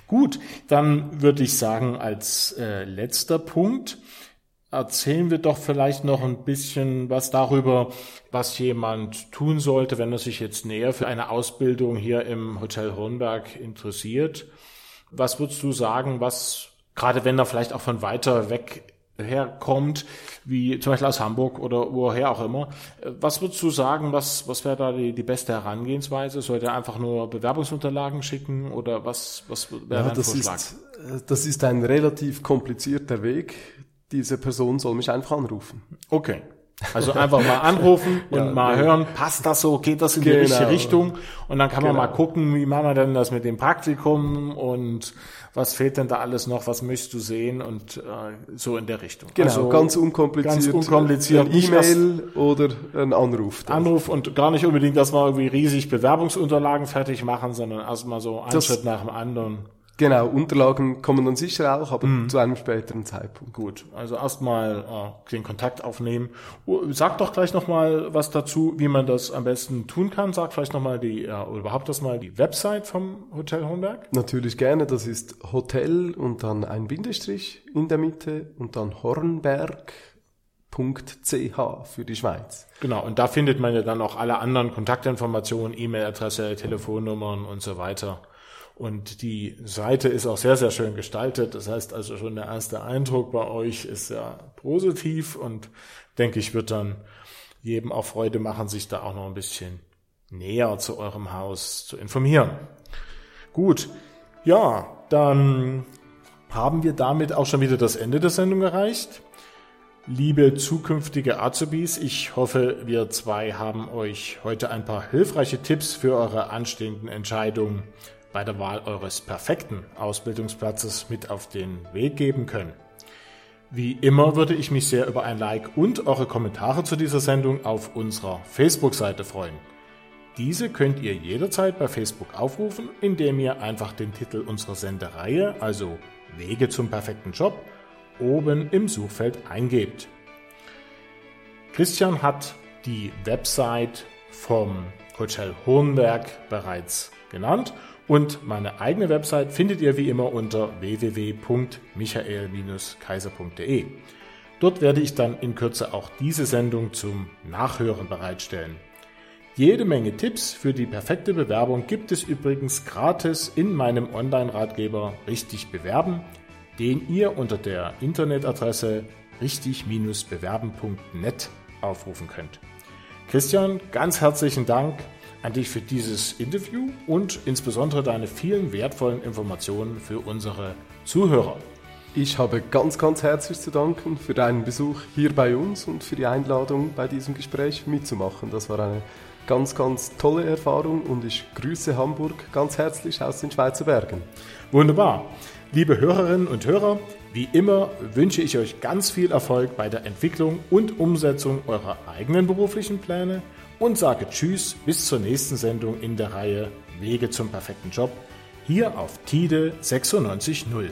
Gut, dann würde ich sagen, als letzter Punkt, erzählen wir doch vielleicht noch ein bisschen was darüber, was jemand tun sollte, wenn er sich jetzt näher für eine Ausbildung hier im Hotel Hornberg interessiert. Was würdest du sagen, was, gerade wenn er vielleicht auch von weiter weg herkommt, wie zum Beispiel aus Hamburg oder woher auch immer. Was würdest du sagen, was wäre da die beste Herangehensweise? Sollte er einfach nur Bewerbungsunterlagen schicken oder was wäre dein Vorschlag? Das ist ein relativ komplizierter Weg. Diese Person soll mich einfach anrufen. Okay. Also einfach mal anrufen und mal hören, passt das so, geht das in die richtige Richtung? Und dann kann man mal gucken, wie machen wir denn das mit dem Praktikum und was fehlt denn da alles noch, was möchtest du sehen und so in der Richtung. Genau, also ganz unkompliziert. Ganz unkompliziert. Ein E-Mail oder ein Anruf. Dann. Anruf und gar nicht unbedingt, dass wir irgendwie riesig Bewerbungsunterlagen fertig machen, sondern erstmal so einen Schritt nach dem anderen. Genau, Unterlagen kommen dann sicher auch, aber zu einem späteren Zeitpunkt. Gut, also erstmal den Kontakt aufnehmen. Sag doch gleich nochmal was dazu, wie man das am besten tun kann. Sag vielleicht nochmal die Website vom Hotel Hornberg. Natürlich gerne, das ist Hotel und dann ein Bindestrich in der Mitte und dann hornberg.ch für die Schweiz. Genau, und da findet man ja dann auch alle anderen Kontaktinformationen, E-Mail-Adresse, Telefonnummern und so weiter. Und die Seite ist auch sehr, sehr schön gestaltet. Das heißt also schon der erste Eindruck bei euch ist ja positiv und denke ich, wird dann jedem auch Freude machen, sich da auch noch ein bisschen näher zu eurem Haus zu informieren. Gut, ja, dann haben wir damit auch schon wieder das Ende der Sendung erreicht. Liebe zukünftige Azubis, ich hoffe, wir zwei haben euch heute ein paar hilfreiche Tipps für eure anstehenden Entscheidungen bei der Wahl eures perfekten Ausbildungsplatzes mit auf den Weg geben können. Wie immer würde ich mich sehr über ein Like und eure Kommentare zu dieser Sendung auf unserer Facebook-Seite freuen. Diese könnt ihr jederzeit bei Facebook aufrufen, indem ihr einfach den Titel unserer Sendereihe, also Wege zum perfekten Job, oben im Suchfeld eingebt. Christian hat die Website vom Hotel Hornberg bereits genannt. Und meine eigene Website findet ihr wie immer unter www.michael-kaiser.de. Dort werde ich dann in Kürze auch diese Sendung zum Nachhören bereitstellen. Jede Menge Tipps für die perfekte Bewerbung gibt es übrigens gratis in meinem Online-Ratgeber Richtig Bewerben, den ihr unter der Internetadresse richtig-bewerben.net aufrufen könnt. Christian, ganz herzlichen Dank an dich für dieses Interview und insbesondere deine vielen wertvollen Informationen für unsere Zuhörer. Ich habe ganz, ganz herzlich zu danken für deinen Besuch hier bei uns und für die Einladung, bei diesem Gespräch mitzumachen. Das war eine ganz, ganz tolle Erfahrung und ich grüße Hamburg ganz herzlich aus den Schweizer Bergen. Wunderbar. Liebe Hörerinnen und Hörer, wie immer wünsche ich euch ganz viel Erfolg bei der Entwicklung und Umsetzung eurer eigenen beruflichen Pläne und sage Tschüss bis zur nächsten Sendung in der Reihe Wege zum perfekten Job hier auf Tide 96.0.